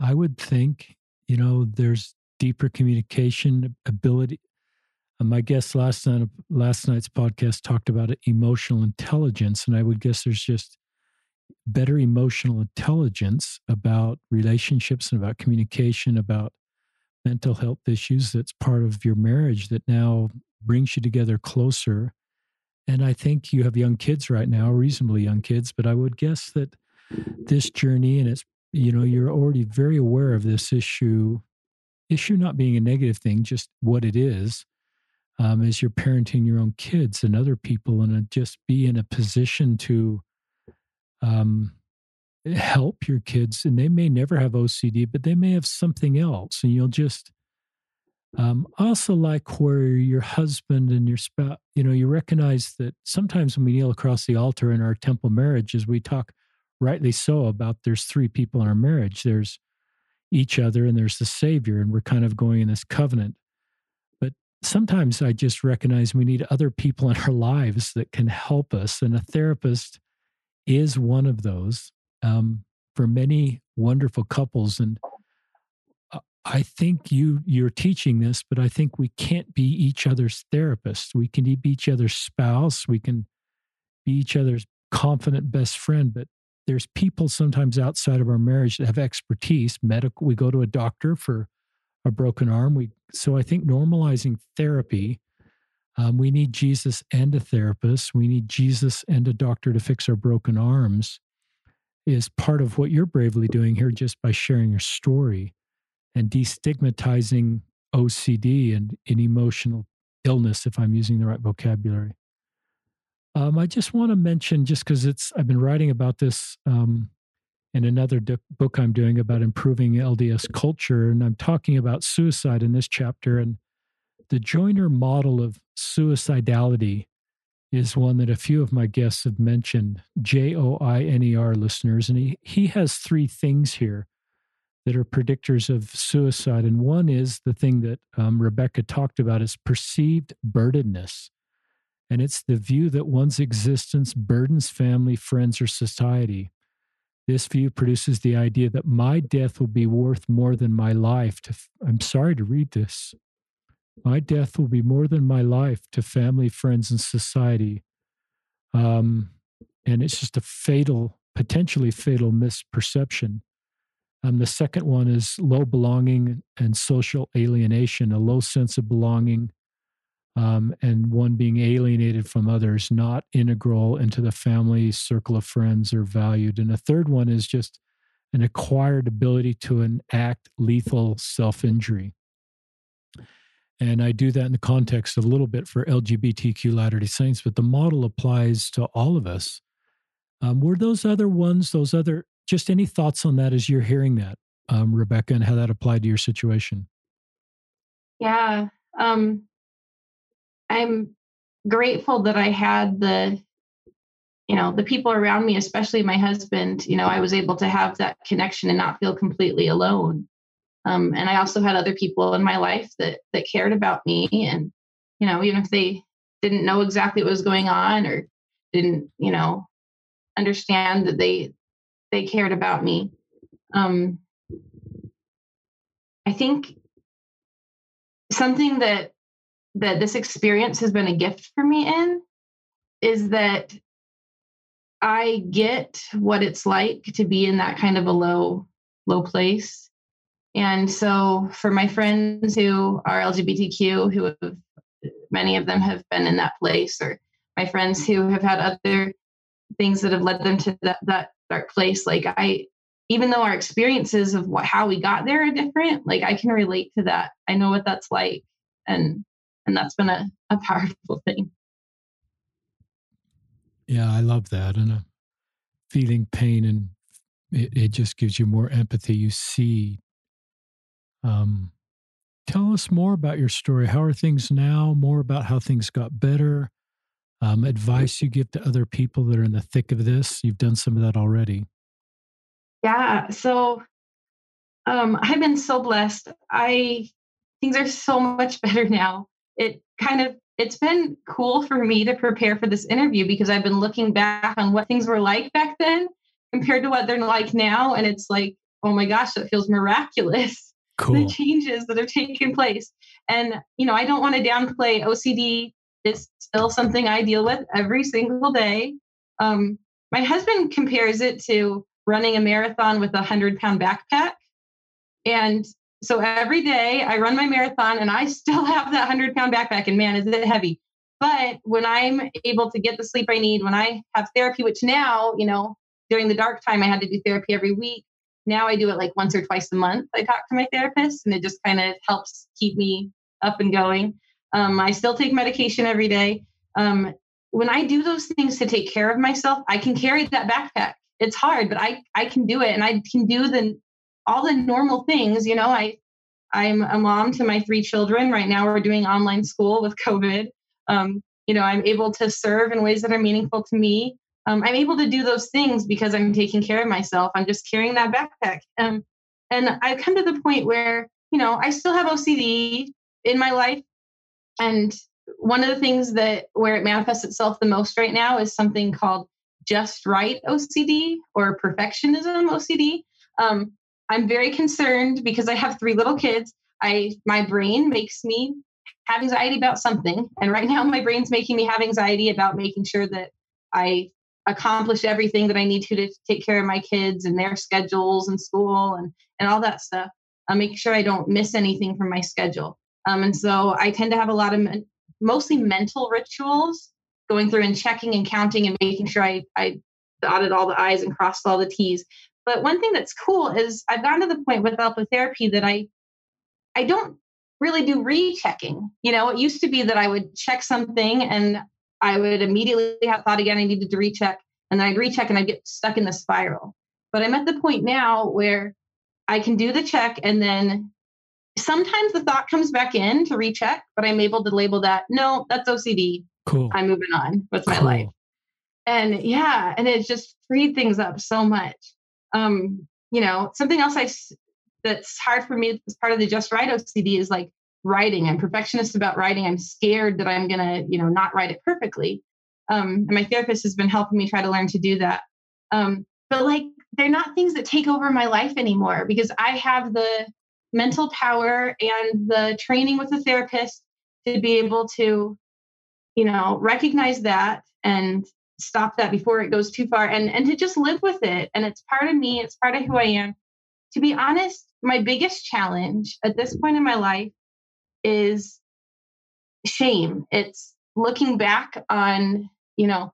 I would think, there's deeper communication ability. My guest last night's podcast talked about emotional intelligence, and I would guess there's just better emotional intelligence about relationships and about communication, about mental health issues that's part of your marriage that now brings you together closer. And I think you have young kids right now, reasonably young kids, but I would guess that this journey, and it's you're already very aware of this issue not being a negative thing, just what it is, as you're parenting your own kids and other people, and just be in a position to help your kids. And they may never have OCD, but they may have something else. And you'll just, also like where your husband and your spouse, you recognize that sometimes when we kneel across the altar in our temple marriages, we talk, rightly so, about there's three people in our marriage. There's each other and there's the Savior, and we're kind of going in this covenant. But sometimes I just recognize we need other people in our lives that can help us, and a therapist is one of those for many wonderful couples. And I think you're teaching this, but I think we can't be each other's therapist. We can be each other's spouse. We can be each other's confident best friend, but there's people sometimes outside of our marriage that have expertise, medical. We go to a doctor for a broken arm. So I think normalizing therapy, we need Jesus and a therapist. We need Jesus and a doctor to fix our broken arms is part of what you're bravely doing here just by sharing your story and destigmatizing OCD and emotional illness, if I'm using the right vocabulary. I just want to mention, just because I've been writing about this in another book I'm doing about improving LDS culture, and I'm talking about suicide in this chapter, and the Joyner model of suicidality is one that a few of my guests have mentioned, Joyner listeners, and he has three things here that are predictors of suicide, and one is the thing that Rebecca talked about is perceived burdenness. And it's the view that one's existence burdens family, friends, or society. This view produces the idea that my death will be worth more than my life. I'm sorry to read this. My death will be more than my life to family, friends, and society. And it's just a potentially fatal misperception. The second one is low belonging and social alienation, a low sense of belonging. And one being alienated from others, not integral into the family, circle of friends, or valued. And a third one is just an acquired ability to enact lethal self-injury. And I do that in the context of a little bit for LGBTQ Latter-day Saints, but the model applies to all of us. Were those other ones, just any thoughts on that as you're hearing that, Rebecca, and how that applied to your situation? Yeah. I'm grateful that I had the people around me, especially my husband. I was able to have that connection and not feel completely alone. And I also had other people in my life that cared about me. And, even if they didn't know exactly what was going on or didn't, understand that they cared about me. I think something that this experience has been a gift for me in is that I get what it's like to be in that kind of a low place. And so for my friends who are LGBTQ, many of them have been in that place, or my friends who have had other things that have led them to that dark place. Like even though our experiences of how we got there are different, like I can relate to that. I know what that's like. And that's been a powerful thing. Yeah, I love that. And feeling pain, and it just gives you more empathy. You see. Tell us more about your story. How are things now? More about how things got better. Advice you give to other people that are in the thick of this. You've done some of that already. Yeah. So I've been so blessed. Things are so much better now. It's been cool for me to prepare for this interview because I've been looking back on what things were like back then compared to what they're like now. And it's like, oh my gosh, that feels miraculous. Cool. The changes that have taken place. And, I don't want to downplay OCD. It's still something I deal with every single day. My husband compares it to running a marathon with 100-pound backpack. And so every day I run my marathon and I still have that 100-pound backpack, and man, is it heavy. But when I'm able to get the sleep I need, when I have therapy, which now, during the dark time, I had to do therapy every week. Now I do it like once or twice a month. I talk to my therapist and it just kind of helps keep me up and going. I still take medication every day. When I do those things to take care of myself, I can carry that backpack. It's hard, but I can do it, and I can do all the normal things. I'm a mom to my 3 children. Right now we're doing online school with COVID. I'm able to serve in ways that are meaningful to me. I'm able to do those things because I'm taking care of myself. I'm just carrying that backpack. And I've come to the point where, I still have OCD in my life. And one of the things where it manifests itself the most right now is something called just right OCD or perfectionism OCD. I'm very concerned because I have 3 little kids. My brain makes me have anxiety about something. And right now my brain's making me have anxiety about making sure that I accomplish everything that I need to take care of my kids and their schedules and school and all that stuff. I make sure I don't miss anything from my schedule. And so I tend to have a lot of mostly mental rituals, going through and checking and counting and making sure I dotted all the I's and crossed all the T's. But one thing that's cool is I've gotten to the point with alpha therapy that I don't really do rechecking. You know, it used to be that I would check something and I would immediately have thought again, I needed to recheck, and then I'd recheck and I'd get stuck in the spiral. But I'm at the point now where I can do the check, and then sometimes the thought comes back in to recheck, but I'm able to label that, no, that's OCD. Cool. I'm moving on with my life. And yeah, and it's just freed things up so much. You know, something else that's hard for me as part of the Just Right OCD is like writing. I'm perfectionist about writing. I'm scared that I'm going to, you know, not write it perfectly. And my therapist has been helping me try to learn to do that. But like, they're not things that take over my life anymore because I have the mental power and the training with the therapist to be able to, you know, recognize that and stop that before it goes too far and to just live with it. And it's part of me. It's part of who I am. To be honest, my biggest challenge at this point in my life is shame. It's looking back on, you know,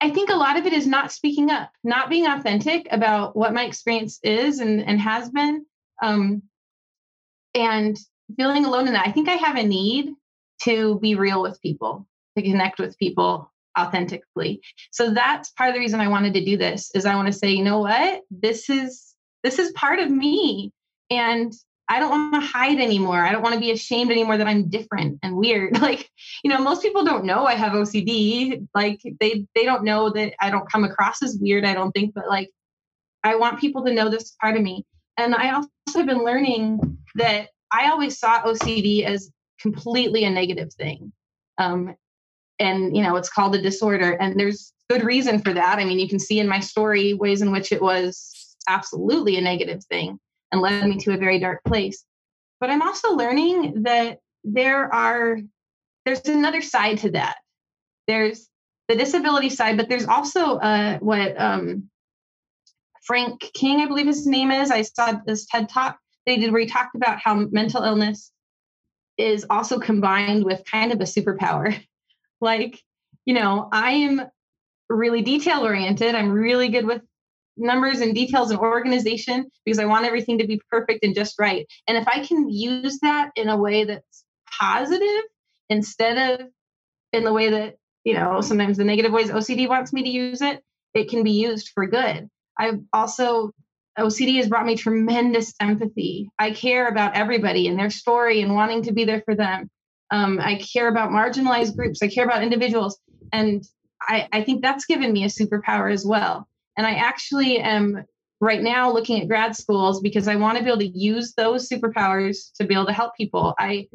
I think a lot of it is not speaking up, not being authentic about what my experience is and has been, and feeling alone in that. I think I have a need to be real with people, to connect with people authentically. So that's part of the reason I wanted to do this is I want to say, you know what, this is part of me. And I don't want to hide anymore. I don't want to be ashamed anymore that I'm different and weird. Like, you know, most people don't know I have OCD. Like they don't know that I don't come across as weird, I don't think, but like, I want people to know this part of me. And I also have been learning that I always saw OCD as completely a negative thing. And you know, it's called a disorder, and there's good reason for that. I mean, you can see in my story ways in which it was absolutely a negative thing and led me to a very dark place. But I'm also learning that there's another side to that. There's the disability side, but there's also what Frank King, I believe his name is. I saw this TED Talk they did where he talked about how mental illness is also combined with kind of a superpower. Like, you know, I am really detail oriented. I'm really good with numbers and details and organization because I want everything to be perfect and just right. And if I can use that in a way that's positive instead of in the way that, you know, sometimes the negative ways OCD wants me to use it, it can be used for good. OCD has brought me tremendous empathy. I care about everybody and their story and wanting to be there for them. I care about marginalized groups. I care about individuals. And I think that's given me a superpower as well. And I actually am right now looking at grad schools because I want to be able to use those superpowers to be able to help people. I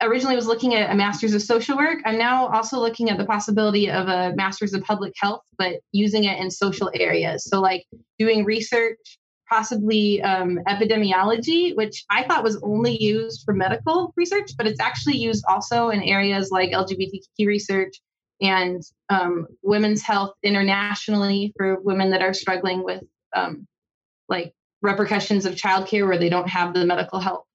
originally was looking at a master's of social work. I'm now also looking at the possibility of a master's of public health, but using it in social areas. So like doing research, possibly epidemiology, which I thought was only used for medical research, but it's actually used also in areas like LGBTQ research and women's health internationally for women that are struggling with like repercussions of childcare where they don't have the medical help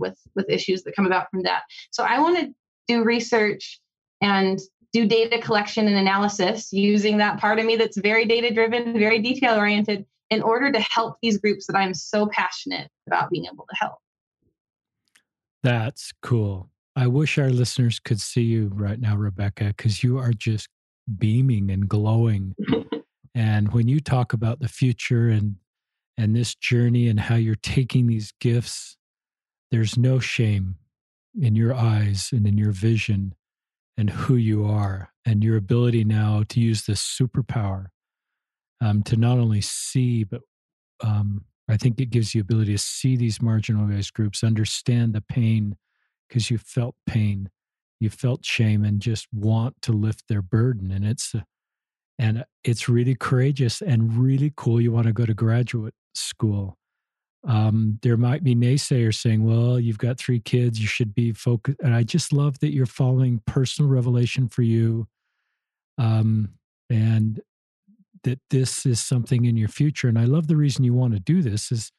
with issues that come about from that. So I want to do research and do data collection and analysis using that part of me that's very data-driven, very detail-oriented in order to help these groups that I'm so passionate about being able to help. That's cool. I wish our listeners could see you right now, Rebecca, because you are just beaming and glowing. And when you talk about the future and this journey and how you're taking these gifts, there's no shame in your eyes and in your vision and who you are and your ability now to use this superpower to not only see, but I think it gives you ability to see these marginalized groups, understand the pain, because you felt pain, you felt shame, and just want to lift their burden. And it's really courageous and really cool. You want to go to graduate school. There might be naysayers saying, well, you've got 3 kids, you should be focused. And I just love that you're following personal revelation for you. and that this is something in your future. And I love the reason you want to do this is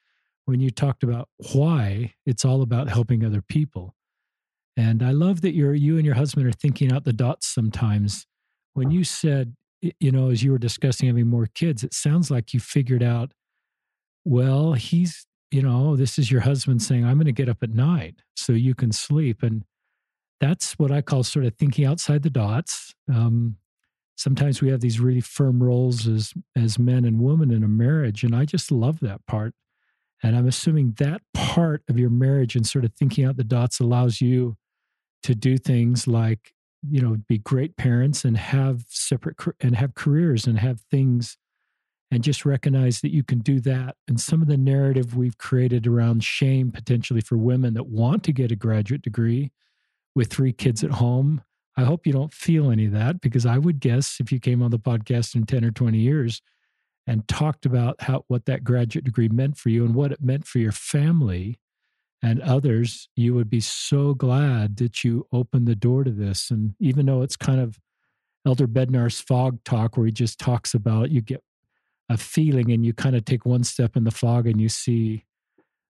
when you talked about why, it's all about helping other people. And I love that you and your husband are thinking out the dots sometimes. When you said, you know, as you were discussing having more kids, it sounds like you figured out, well, he's, you know, this is your husband saying, I'm going to get up at night so you can sleep. And that's what I call sort of thinking outside the dots. Sometimes we have these really firm roles as men and women in a marriage. And I just love that part. And I'm assuming that part of your marriage and sort of thinking out the dots allows you to do things like, you know, be great parents and have separate and have careers and have things, and just recognize that you can do that. And some of the narrative we've created around shame potentially for women that want to get a graduate degree with 3 kids at home, I hope you don't feel any of that, because I would guess if you came on the podcast in 10 or 20 years and talked about what that graduate degree meant for you and what it meant for your family and others, you would be so glad that you opened the door to this. And even though it's kind of Elder Bednar's fog talk, where he just talks about you get a feeling and you kind of take one step in the fog and you see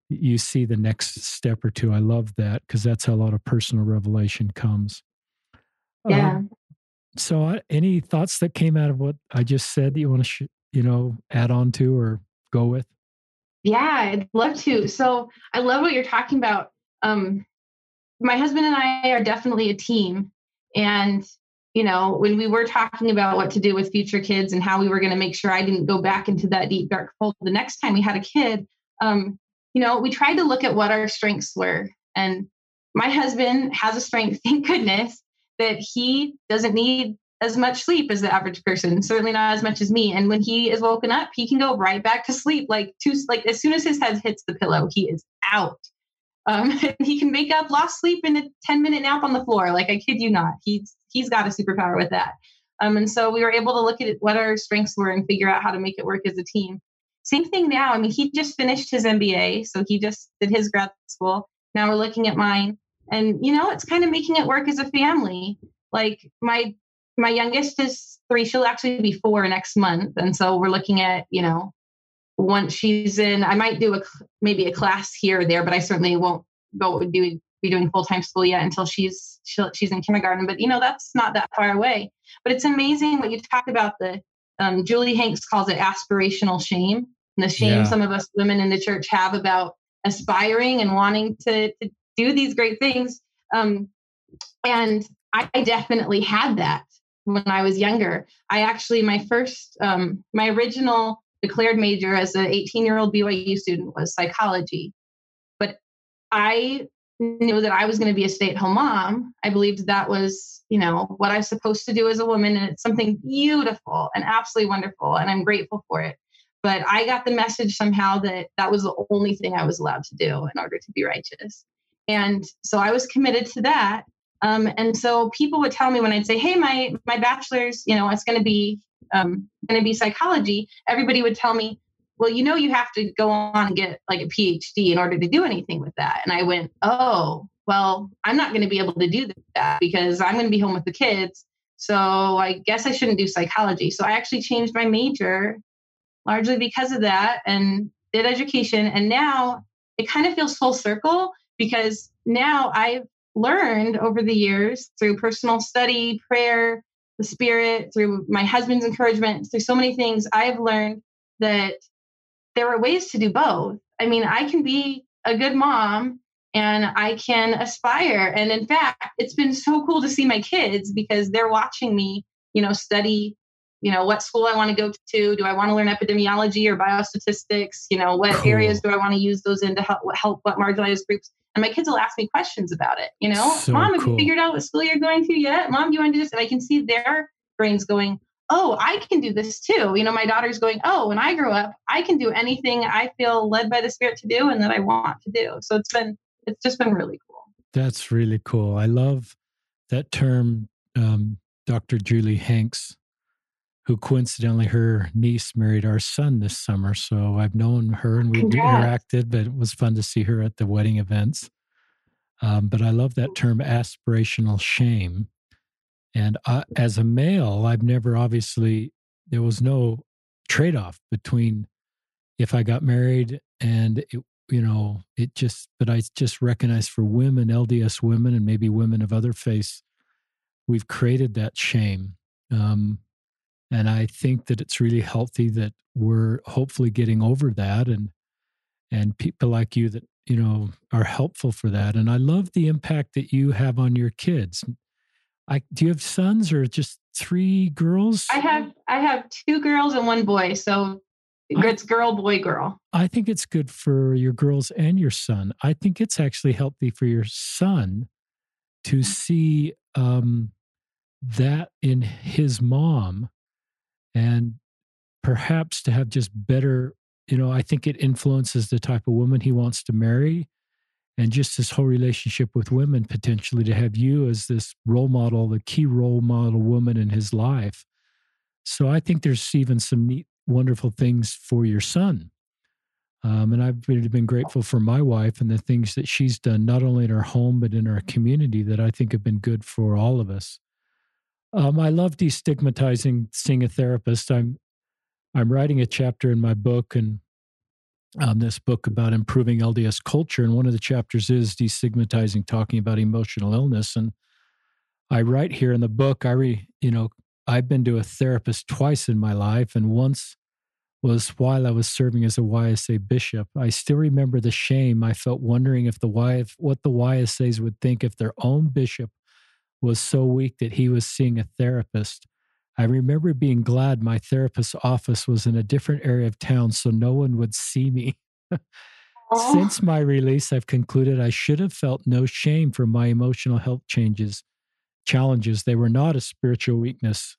the next step or two. I love that, because that's how a lot of personal revelation comes. Yeah. So any thoughts that came out of what I just said that you want to, add on to or go with? Yeah, I'd love to. So I love what you're talking about. My husband and I are definitely a team. And, you know, when we were talking about what to do with future kids and how we were going to make sure I didn't go back into that deep, dark hole the next time we had a kid, we tried to look at what our strengths were. And my husband has a strength, thank goodness, that he doesn't need as much sleep as the average person, certainly not as much as me. And when he is woken up, he can go right back to sleep. Like as soon as his head hits the pillow, he is out. And he can wake up, lost sleep in a 10-minute nap on the floor. Like, I kid you not, he's got a superpower with that. And so we were able to look at what our strengths were and figure out how to make it work as a team. Same thing now. I mean, he just finished his MBA. So he just did his grad school. Now we're looking at mine, and, it's kind of making it work as a family. Like my youngest is 3. She'll actually be 4 next month. And so we're looking at, once she's in, I might do maybe a class here or there, but I certainly won't be doing full-time school yet until she's in kindergarten. But, that's not that far away. But it's amazing what you talk about. The Julie Hanks calls it aspirational shame, and the shame some of us women in the church have about aspiring and wanting to do these great things. And I definitely had that when I was younger. I actually, my original declared major as an 18-year-old BYU student was psychology, but I knew that I was going to be a stay-at-home mom. I believed that was, what I was supposed to do as a woman. And it's something beautiful and absolutely wonderful. And I'm grateful for it. But I got the message somehow that was the only thing I was allowed to do in order to be righteous. And so I was committed to that. And so people would tell me when I'd say, hey, my bachelor's, it's going to be psychology. Everybody would tell me, well, you have to go on and get like a PhD in order to do anything with that. And I went, oh, well, I'm not going to be able to do that because I'm going to be home with the kids. So I guess I shouldn't do psychology. So I actually changed my major largely because of that and did education. And now it kind of feels full circle, because now I've learned over the years through personal study, prayer, the Spirit, through my husband's encouragement, through so many things, I've learned that there are ways to do both. I mean, I can be a good mom and I can aspire. And in fact, it's been so cool to see my kids because they're watching me, study, what school I want to go to. Do I want to learn epidemiology or biostatistics? What cool areas do I want to use those in to help what marginalized groups? And my kids will ask me questions about it. So Mom, have you figured out what school you're going to yet? Mom, do you want to do this? And I can see their brains going, oh, I can do this too. My daughter's going, oh, when I grow up, I can do anything I feel led by the Spirit to do and that I want to do. So it's just been really cool. That's really cool. I love that term, Dr. Julie Hanks, who coincidentally her niece married our son this summer. So I've known her and we've interacted, but it was fun to see her at the wedding events. But I love that term, aspirational shame. And as a male, I've never obviously, there was no trade-off between if I got married and it, you know, it just, but I just recognize for women, LDS women, and maybe women of other faiths, we've created that shame. And I think that it's really healthy that we're hopefully getting over that, and people like you that, you know, are helpful for that. And I love the impact that you have on your kids. Do you have sons or just three girls? I have two girls and one boy. So it's girl, boy, girl. I think it's good for your girls and your son. I think it's actually healthy for your son to see that in his mom, and perhaps to have just better, you know, I think it influences the type of woman he wants to marry, and just this whole relationship with women, potentially to have you as this role model, the key role model woman in his life. So I think there's even some neat, wonderful things for your son. And I've really been grateful for my wife and the things that she's done, not only in our home, but in our community, that I think have been good for all of us. I love destigmatizing seeing a therapist. I'm writing a chapter in my book, and this book about improving LDS culture. And one of the chapters is destigmatizing talking about emotional illness. And I write here in the book, I've been to a therapist twice in my life, and once was while I was serving as a YSA bishop. I still remember the shame I felt, wondering if what the YSAs would think if their own bishop was so weak that he was seeing a therapist. I remember being glad my therapist's office was in a different area of town so no one would see me. Since my release, I've concluded I should have felt no shame for my emotional health challenges. They were not a spiritual weakness.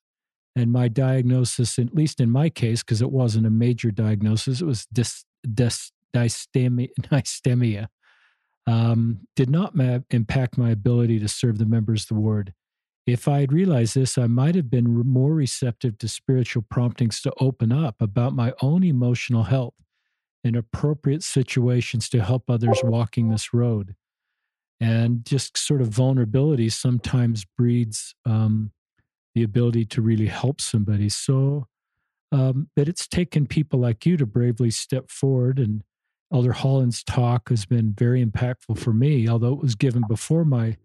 And my diagnosis, at least in my case, because it wasn't a major diagnosis, it was dysthymia. Did not impact my ability to serve the members of the ward. If I had realized this, I might have been more receptive to spiritual promptings to open up about my own emotional health in appropriate situations to help others walking this road. And just sort of vulnerability sometimes breeds the ability to really help somebody. So, but it's taken people like you to bravely step forward, and Elder Holland's talk has been very impactful for me. Although it was given before my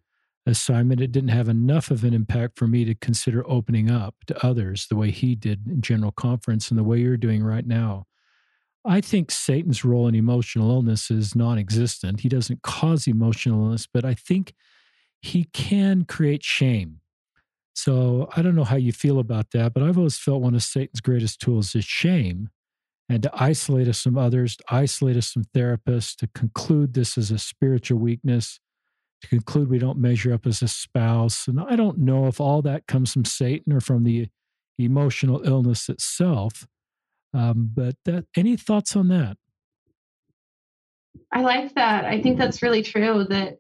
assignment, it didn't have enough of an impact for me to consider opening up to others the way he did in General Conference and the way you're doing right now. I think Satan's role in emotional illness is non-existent. He doesn't cause emotional illness, but I think he can create shame. So I don't know how you feel about that, but I've always felt one of Satan's greatest tools is shame. And to isolate us from others, to isolate us from therapists, to conclude this is a spiritual weakness, to conclude we don't measure up as a spouse. And I don't know if all that comes from Satan or from the emotional illness itself. Any thoughts on that? I like that. I think that's really true, that,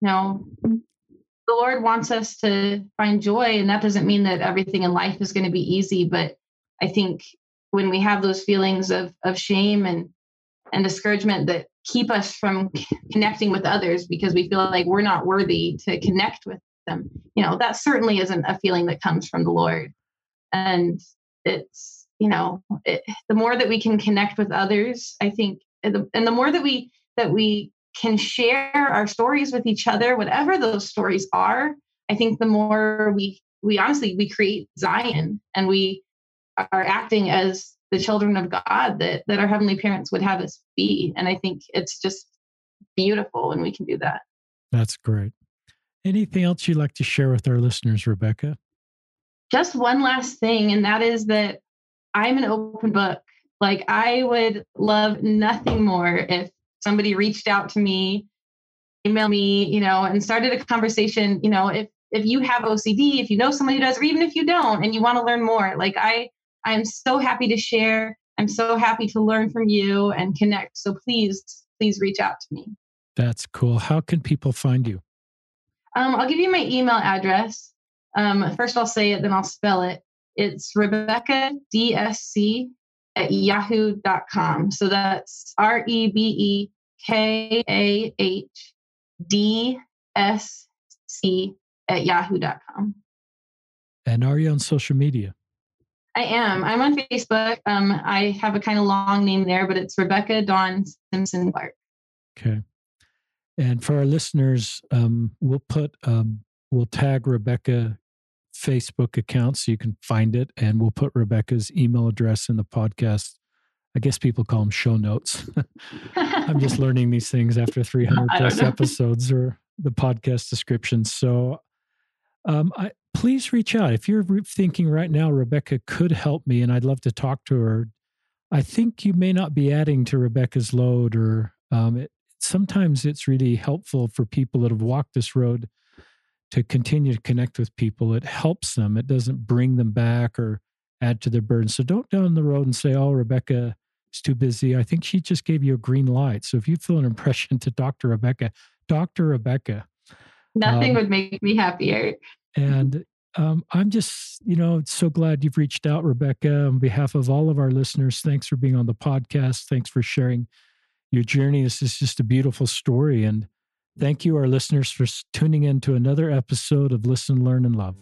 you know, the Lord wants us to find joy, and that doesn't mean that everything in life is going to be easy. But I think when we have those feelings of shame and discouragement that keep us from connecting with others because we feel like we're not worthy to connect with them, you know, that certainly isn't a feeling that comes from the Lord. And it's, you know, the more that we can connect with others, I think, and the more that we can share our stories with each other, whatever those stories are, I think the more we honestly create Zion, and we are acting as the children of God that our heavenly parents would have us be. And I think it's just beautiful when we can do that. That's great. Anything else you'd like to share with our listeners, Rebecca? Just one last thing, and that is that I'm an open book. Like, I would love nothing more if somebody reached out to me, emailed me, you know, and started a conversation. You know, if you have OCD, if you know somebody who does, or even if you don't and you want to learn more, like, I'm so happy to share. I'm so happy to learn from you and connect. So please reach out to me. That's cool. How can people find you? I'll give you my email address. First I'll say it, then I'll spell it. It's RebeccaDSC@yahoo.com. So that's REBEKAHDSC@yahoo.com. And are you on social media? I am. I'm on Facebook. I have a kind of long name there, but it's Rebecca Dawn Simpson-Bart. Okay. And for our listeners, we'll tag Rebecca Facebook account so you can find it, and we'll put Rebecca's email address in the podcast. I guess people call them show notes. I'm just learning these things after 300 plus episodes or the podcast description. So please reach out. If you're thinking right now, Rebecca could help me and I'd love to talk to her, I think you may not be adding to Rebecca's load, or sometimes it's really helpful for people that have walked this road to continue to connect with people. It helps them. It doesn't bring them back or add to their burden. So don't down the road and say, oh, Rebecca is too busy. I think she just gave you a green light. So if you feel an impression to Dr. Rebecca, Dr. Rebecca. Nothing would make me happier. And I'm just, so glad you've reached out, Rebecca. On behalf of all of our listeners, thanks for being on the podcast. Thanks for sharing your journey. This is just a beautiful story. And thank you, our listeners, for tuning in to another episode of Listen, Learn, and Love.